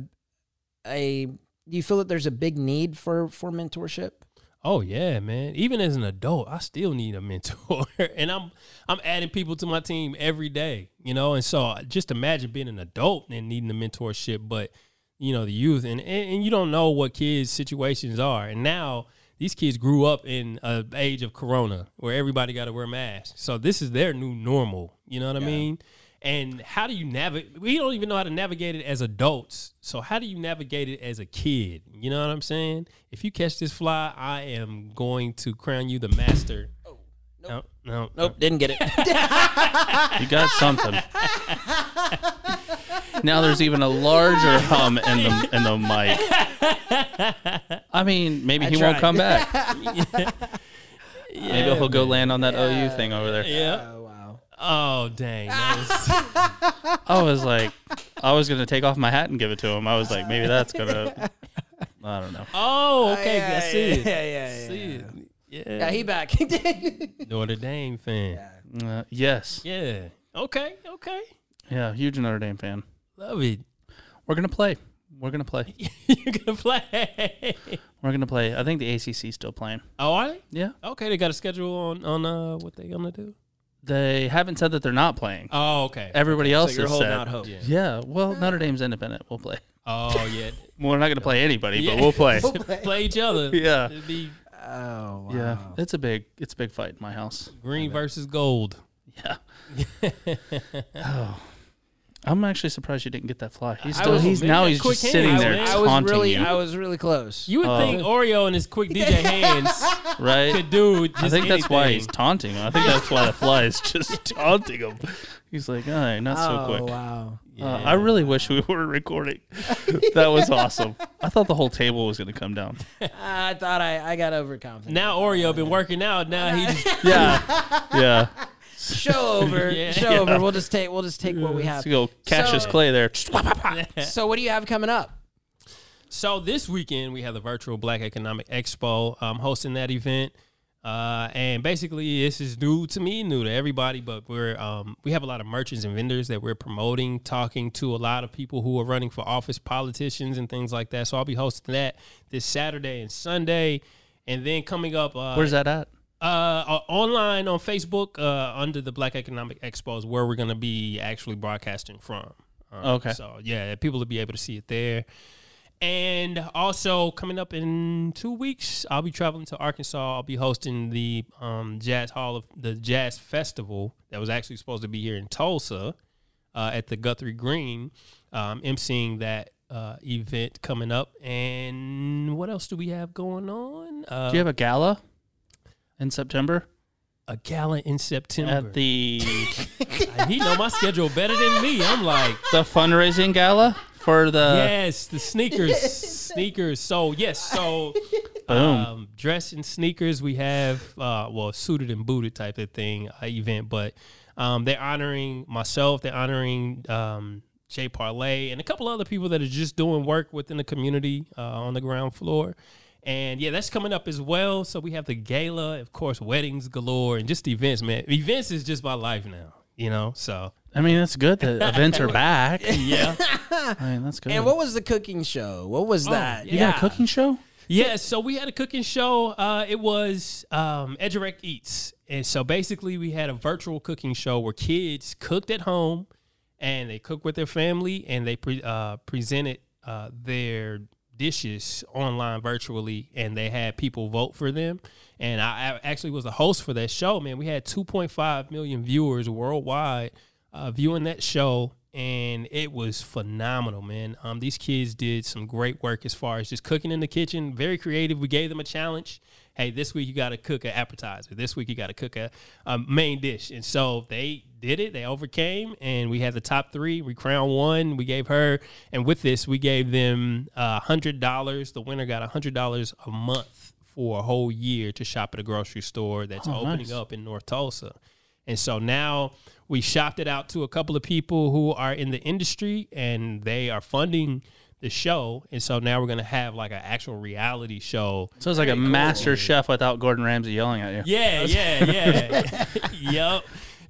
a do you feel that there's a big need for, for mentorship? Oh yeah, man. Even as an adult, I still need a mentor, and I'm I'm adding people to my team every day, you know. And so, just imagine being an adult and needing a mentorship, but you know, the youth, and and, and you don't know what kids' situations are. And now these kids grew up in an age of Corona, where everybody got to wear masks. So this is their new normal. You know what yeah. I mean? And how do you navigate? We don't even know how to navigate it as adults. So how do you navigate it as a kid? You know what I'm saying? If you catch this fly, I am going to crown you the master. Oh, nope. No, no, nope, no. Didn't get it. You got something. Now there's even a larger hum in the in the mic. I mean, maybe I he tried. won't come back. yeah. Yeah, maybe he'll go land on that yeah. O U thing over there. Yeah. Oh, dang. That was, I was like, I was going to take off my hat and give it to him. I was like, maybe that's going to, I don't know. Oh, okay. I oh, yeah, see yeah, it. Yeah, yeah, see yeah. it. Yeah. yeah, he back. Notre Dame fan. Yeah. Uh, yes. Yeah. Okay, okay. Yeah, huge Notre Dame fan. Love it. We're going to play. We're going to play. You're going to play. We're going to play. I think the A C C is still playing. Oh, are they? Yeah. Okay, they got a schedule on, on uh, what they going to do. They haven't said that they're not playing. Oh, okay. Everybody else so has said. Out hope. Yeah. yeah, well, Notre Dame's independent. We'll play. Oh, yeah. Well, we're not going to play anybody, yeah. but we'll play. we'll play. Play each other. Yeah. It'd be... Oh, wow. Yeah, it's a big, it's a big fight in my house. Green versus gold. Yeah. oh. I'm actually surprised you didn't get that fly. He's still, was, he's man, now he's just hand. sitting there I was, taunting really, you. I was really close. You would uh, think Oreo and his quick D J hands right? could do just I think anything. That's why he's taunting him. I think that's why the fly is just taunting him. He's like, all right, not oh, so quick. Oh, wow. Yeah. Uh, I really wish we were recording. That was awesome. I thought the whole table was going to come down. I thought I, I got overconfident. Now Oreo been working out. Now he just... Yeah, yeah. Show over, yeah. show yeah. over. We'll just take, we'll just take what we have. Go Cassius so, Clay there. So, what do you have coming up? So this weekend we have the virtual Black Economic Expo. I'm hosting that event, uh, and basically this is new to me, new to everybody. But we're um, we have a lot of merchants and vendors that we're promoting, talking to a lot of people who are running for office, politicians and things like that. So I'll be hosting that this Saturday and Sunday, and then coming up. Uh, Where's that at? Uh, online on Facebook uh, under the Black Economic Expo is where we're going to be actually broadcasting from. Um, okay. So, yeah, people will be able to see it there. And also coming up in two weeks, I'll be traveling to Arkansas. I'll be hosting the um, Jazz Hall of the Jazz Festival that was actually supposed to be here in Tulsa uh, at the Guthrie Green. Um, emceeing that uh, event coming up. And what else do we have going on? Uh, do you have a gala? In September? A gala in September. At the... He know my schedule better than me. I'm like... The fundraising gala for the... Yes, the sneakers. Sneakers. So, yes. So, um, dress in sneakers. We have, uh, well, suited and booted type of thing uh, event. But um, they're honoring myself. They're honoring um, Jay Parlay and a couple other people that are just doing work within the community uh, on the ground floor. And, yeah, that's coming up as well. So we have the gala, of course, weddings galore, and just events, man. Events is just my life now, you know, so. I mean, that's good that events are back. Yeah. I mean, that's good. And what was the cooking show? What was oh, that? You yeah. got a cooking show? Yeah, so we had a cooking show. Uh, it was um, Edgerick Eats. And so basically we had a virtual cooking show where kids cooked at home, and they cooked with their family, and they pre- uh, presented uh, their dishes online virtually, and they had people vote for them. And I, I actually was the host for that show, man. We had two point five million viewers worldwide uh, viewing that show, and it was phenomenal, man. Um, these kids did some great work as far as just cooking in the kitchen, very creative. We gave them a challenge. Hey, this week you got to cook an appetizer. This week you got to cook a, a main dish. And so they did it. They overcame, and we had the top three. We crowned one. We gave her, and with this, we gave them uh, one hundred dollars. The winner got one hundred dollars a month for a whole year to shop at a grocery store that's oh, opening nice. up in North Tulsa. And so now we shopped it out to a couple of people who are in the industry, and they are funding the show. And so now we're going to have like an actual reality show. So it's like a cool. Master Chef without Gordon Ramsay yelling at you. Yeah, yeah, yeah. Yep.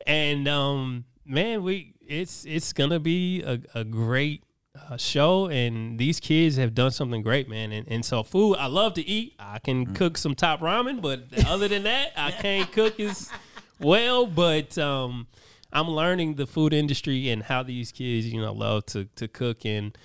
And, um, man, we, it's, it's going to be a, a great uh, show. And these kids have done something great, man. And, and so food, I love to eat. I can mm. cook some top ramen, but other than that, I can't cook as well, but, um, I'm learning the food industry and how these kids, you know, love to, to cook and,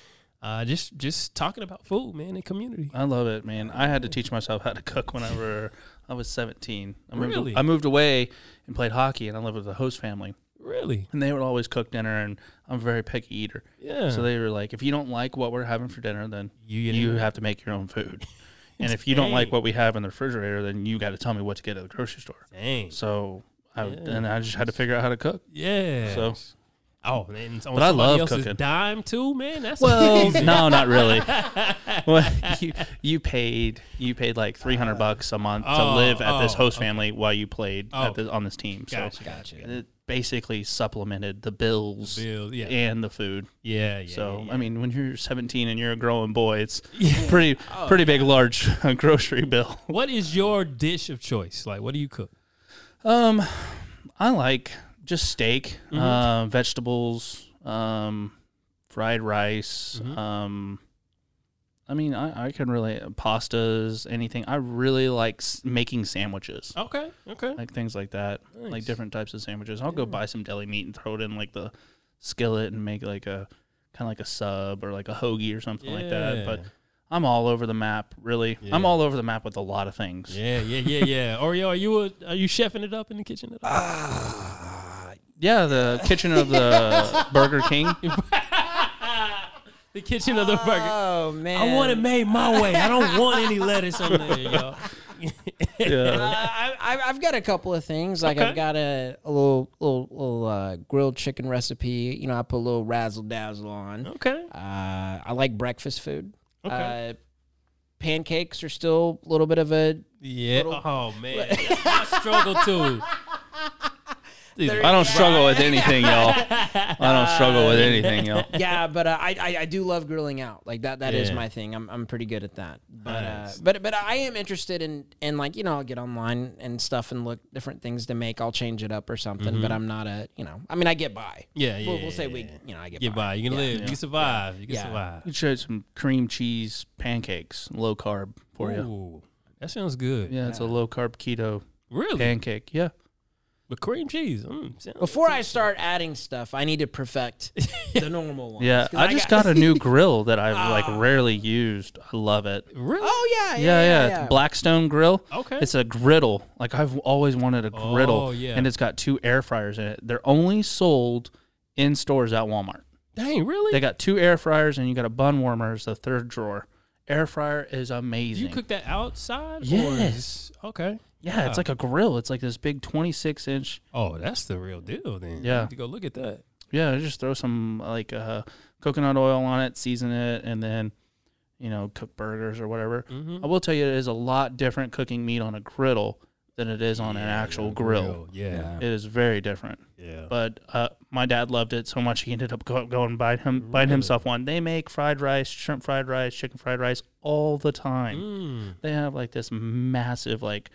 Uh, just just talking about food, man, and community. I love it, man. I had to teach myself how to cook whenever I was seventeen. I moved, really? I moved away and played hockey, and I lived with a host family. Really? And they would always cook dinner, and I'm a very picky eater. Yeah. So they were like, if you don't like what we're having for dinner, then you, you have to make your own food. And if you Dang. don't like what we have in the refrigerator, then you got to tell me what to get at the grocery store. Dang. So I, yeah. and I just had to figure out how to cook. Yeah. So. Oh, man! But I love cooking. Dime too, man. That's well, amazing. No, not really. Well, you, you paid you paid like three hundred bucks a month oh, to live at oh, this host okay. family while you played oh. at this, on this team. Gotcha, so gotcha. It basically supplemented the bills, the bills yeah. and the food. Yeah, yeah. So yeah, yeah. I mean, when you're seventeen and you're a growing boy, it's yeah. pretty oh, pretty big, yeah. large grocery bill. What is your dish of choice? Like, what do you cook? Um, I like. Just steak, mm-hmm. uh, vegetables, um, fried rice. Mm-hmm. Um, I mean, I, I can really uh, pastas, anything. I really like s- making sandwiches. Okay, okay. Like things like that, nice. Like different types of sandwiches. I'll yeah. go buy some deli meat and throw it in like the skillet and make like a kind of like a sub or like a hoagie or something yeah. like that. But I'm all over the map, really. Yeah. I'm all over the map with a lot of things. Yeah, yeah, yeah, yeah. Oreo, are you a, are you chefing it up in the kitchen at all? Ah. Yeah, the kitchen of the Burger King. The kitchen oh, of the burger. Oh, man. I want it made my way. I don't want any lettuce on there, yo. Yeah. uh, I, I've got a couple of things. Like, okay. I've got a, a little little, little uh, grilled chicken recipe. You know, I put a little razzle-dazzle on. Okay. Uh, I like breakfast food. Okay. Uh, pancakes are still a little bit of a... Yeah. Little, oh, man. I struggle, too. Dude, I don't struggle with anything, y'all. I don't struggle with anything, y'all. Yeah, but uh, I, I I do love grilling out. Like that that yeah. is my thing. I'm I'm pretty good at that. But nice. uh, but but I am interested in in like, you know, I'll get online and stuff and look different things to make. I'll change it up or something. Mm-hmm. But I'm not a you know. I mean, I get by. Yeah, yeah. We'll, we'll say we you know I get, get by. by. You can yeah. live. Yeah. You can survive. Yeah. You can yeah. survive. You should have some cream cheese pancakes, low carb for Ooh, you. That sounds good. Yeah, yeah, it's a low carb keto really pancake. Yeah. But cream cheese. Mm, Before I start adding stuff, I need to perfect the normal ones. Yeah, I, I just got, got a new grill that I've oh. like rarely used. I love it. Really? Oh yeah, yeah, yeah. yeah, yeah. yeah. Blackstone Grill. Okay. It's a griddle. Like I've always wanted a griddle. Oh yeah. And it's got two air fryers in it. They're only sold in stores at Walmart. Dang, really? They got two air fryers and you got a bun warmer as the third drawer. Air fryer is amazing. You cook that outside? Yes. Or okay. Yeah, wow. It's like a grill. It's like this big twenty-six inch. Oh, that's the real deal then. Yeah. You have to go look at that. Yeah, just throw some like uh, coconut oil on it, season it, and then, you know, cook burgers or whatever. Mm-hmm. I will tell you it is a lot different cooking meat on a griddle than it is on yeah, an actual grill. grill. Yeah. It is very different. Yeah. But uh, my dad loved it so much he ended up go, going by him really? buying himself one. They make fried rice, shrimp fried rice, chicken fried rice all the time. Mm. They have like this massive like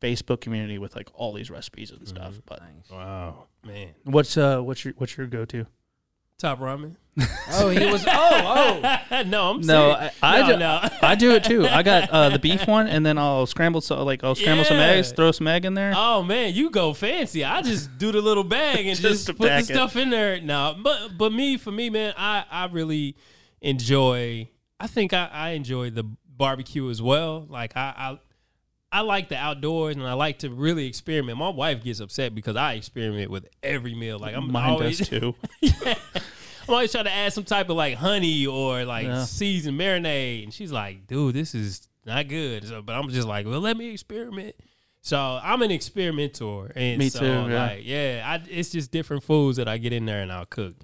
Facebook community with like all these recipes and mm-hmm. stuff. But nice. Wow, man. What's uh what's your what's your go-to? Top ramen. Oh, he was. Oh, oh. No, I'm no, I, I no, do, no. I do it too. I got uh, the beef one, and then I'll scramble so like I'll scramble yeah. some eggs, throw some egg in there. Oh man, you go fancy. I just do the little bag and just, just put the it. stuff in there. No, but but me for me, man, I I really enjoy. I think I, I enjoy the barbecue as well. Like I, I I like the outdoors, and I like to really experiment. My wife gets upset because I experiment with every meal. Like I'm Mine always does too. Yeah. I'm always trying to add some type of like honey or like yeah. seasoned marinade. And she's like, dude, this is not good. So, but I'm just like, well, let me experiment. So I'm an experimenter. And me so, too. Yeah. Like, yeah, I, it's just different foods that I get in there and I'll cook.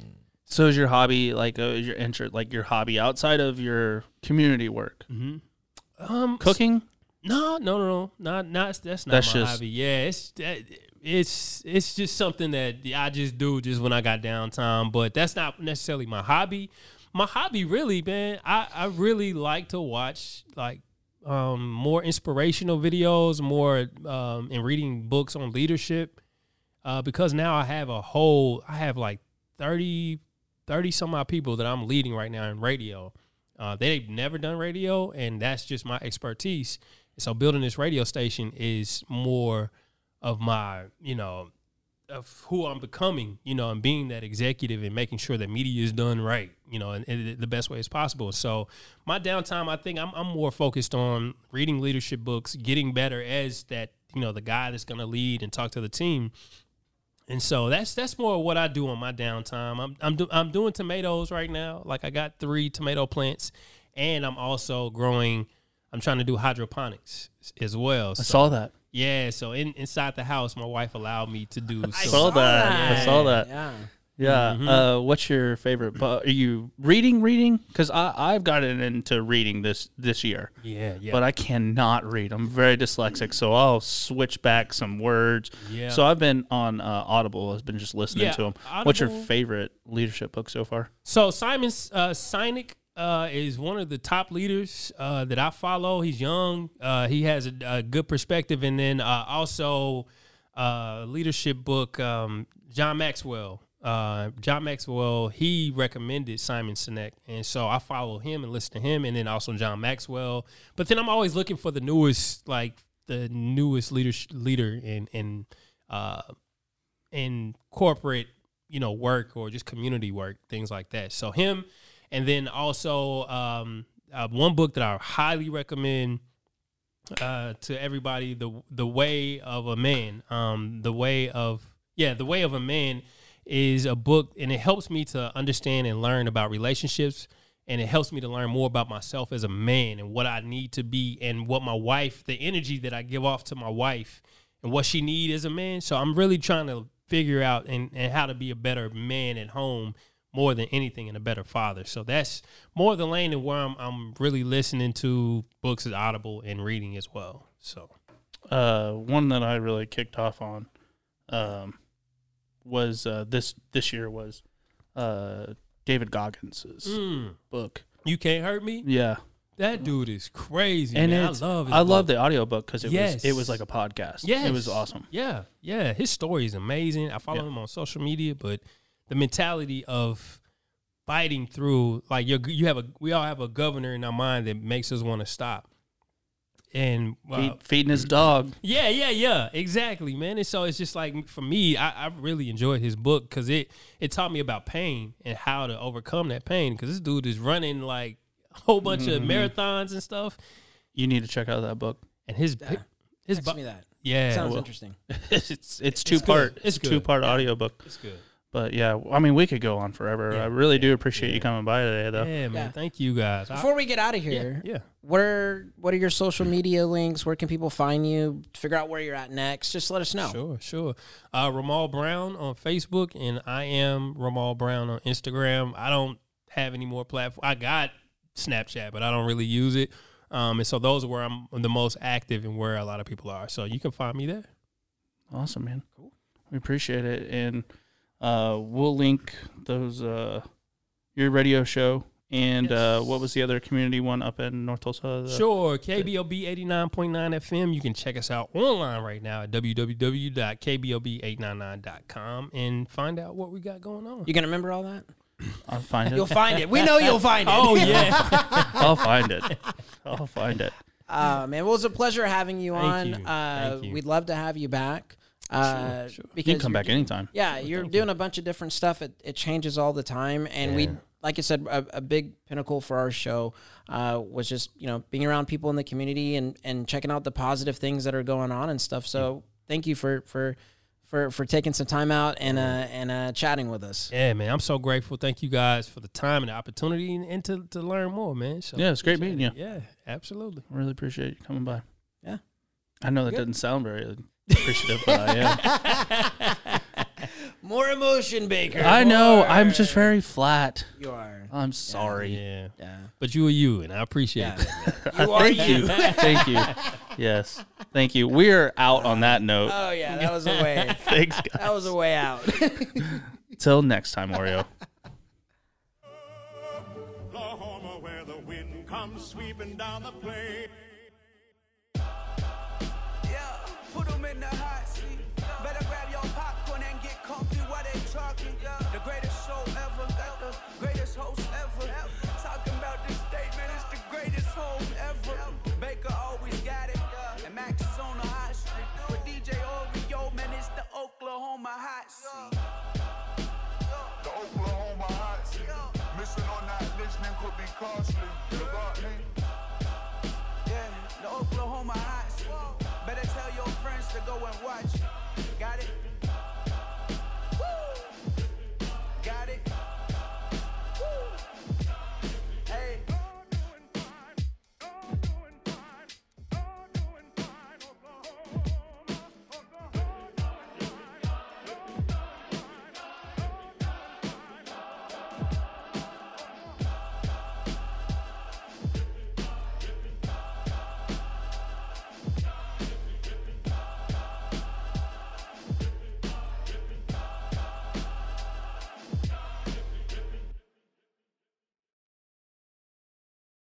So is your hobby like uh, is your interest, like your hobby outside of your community work? Mm-hmm. Um, Cooking? No, no, no, no. Not, not, that's not that's my just, hobby. Yeah, it's that, It's it's just something that I just do just when I got downtime, but that's not necessarily my hobby. My hobby really, man, I, I really like to watch like um, more inspirational videos, more um, and reading books on leadership uh, because now I have a whole, I have like thirty, thirty some odd people that I'm leading right now in radio. Uh, they've never done radio, and that's just my expertise. So building this radio station is more of my, you know, of who I'm becoming, you know, and being that executive and making sure that media is done right, you know, in, in the best way as possible. So my downtime, I think I'm, I'm more focused on reading leadership books, getting better as that, you know, the guy that's going to lead and talk to the team. And so that's that's more what I do on my downtime. I'm I'm, do, I'm doing tomatoes right now. Like I got three tomato plants, and I'm also growing. I'm trying to do hydroponics as well. I so. saw that. Yeah, so in, inside the house, my wife allowed me to do. So. I saw that. Yeah. I saw that. Yeah. Yeah. Mm-hmm. Uh, what's your favorite book? Are you reading, reading? Because I've gotten into reading this, this year. Yeah, yeah. But I cannot read. I'm very dyslexic, so I'll switch back some words. Yeah. So I've been on uh, Audible. I've been just listening yeah, to them. Audible. What's your favorite leadership book so far? So Simon uh, Sinek. Uh, is one of the top leaders uh, that I follow. He's young. Uh, he has a, a good perspective. And then uh, also uh, leadership book, um, John Maxwell. Uh, John Maxwell, he recommended Simon Sinek. And so I follow him and listen to him. And then also John Maxwell. But then I'm always looking for the newest, like the newest leader, leader in, in, uh, in corporate, you know, work or just community work, things like that. So him. And then also um, uh, one book that I highly recommend uh, to everybody, the The Way of a Man. Um, the Way of yeah, The Way of a Man is a book, and it helps me to understand and learn about relationships, and it helps me to learn more about myself as a man and what I need to be, and what my wife, the energy that I give off to my wife, and what she needs as a man. So I'm really trying to figure out and, and how to be a better man at home. More than anything, and a better father. So that's more the lane and where I'm, I'm really listening to books as Audible and reading as well. So, uh, one that I really kicked off on, um, was, uh, this, this year was, uh, David Goggins's mm. book. You Can't Hurt Me. Yeah. That dude is crazy, and man. I love his I book. love the audiobook because it yes. was it was like a podcast. Yes. It was awesome. Yeah. Yeah. His story is amazing. I follow yeah. him on social media, but the mentality of fighting through, like you you have a, we all have a governor in our mind that makes us want to stop. And uh, Feed, feeding his dog. Yeah, yeah, yeah, exactly, man. And so it's just like, for me, I, I really enjoyed his book because it, it taught me about pain and how to overcome that pain. Because this dude is running like a whole bunch mm-hmm. of marathons and stuff. You need to check out that book. And his, yeah. his book. Text me that. Yeah. It sounds well, interesting. it's it's, it's two-part. It's two-part yeah. audiobook. It's good. But, yeah, I mean, we could go on forever. Yeah, I really yeah, do appreciate yeah. you coming by today, though. Yeah, man. Yeah. Thank you, guys. Before we get out of here, yeah, yeah. what are what are your social media links? Where can people find you? Figure out where you're at next. Just let us know. Sure, sure. Uh, Ramal Brown on Facebook, and I am Ramal Brown on Instagram. I don't have any more platform. I got Snapchat, but I don't really use it. Um, and so those are where I'm the most active and where a lot of people are. So you can find me there. Awesome, man. Cool. We appreciate it. And uh, we'll link those, uh, your radio show. And yes. uh, what was the other community one up in North Tulsa? Sure, K B O B eighty-nine point nine F M. You can check us out online right now at w w w dot k b o b eight nine nine dot com and find out what we got going on. You going to remember all that? I'll find it. You'll find it. We know you'll find it. Oh, yeah. I'll find it. I'll find it. Uh, man, well, it was a pleasure having you on. Thank you. Uh, Thank you. We'd love to have you back. Uh, sure, sure. Because you can come back anytime. Yeah, you're Thank doing you. a bunch of different stuff. It, it changes all the time, and yeah. we... Like I said, a, a big pinnacle for our show uh, was just, you know, being around people in the community and, and checking out the positive things that are going on and stuff. So thank you for for for, for taking some time out and uh, and uh, chatting with us. Yeah, man, I'm so grateful. Thank you guys for the time and the opportunity and, and to, to learn more, man. So yeah, it's great meeting you. Yeah, absolutely. Really appreciate you coming by. Yeah. I know that Good. doesn't sound very appreciative, but I am. More emotion, Baker. I More. know. I'm just very flat. You are. I'm sorry. Yeah. yeah. But you are you, and I appreciate yeah. that. You are you. Thank you. Yes. Thank you. We're out on that note. Oh, yeah. That was a way. Thanks, guys. That was a way out. Till next time, Oreo. Oklahoma, where the wind comes sweeping down the plain. Yeah. Put them in the hot seat. Better grab your popcorn and get comfy while they talking. The greatest show ever, got the greatest host ever. Talking about this statement, it's the greatest home ever. Baker always got it, and Max is on the hot street. With D J Romeo, man, it's the Oklahoma hot seat. The Oklahoma hot seat. Missing or not listening could be costly. You got me? Yeah, the Oklahoma hot seat. Better tell your friends to go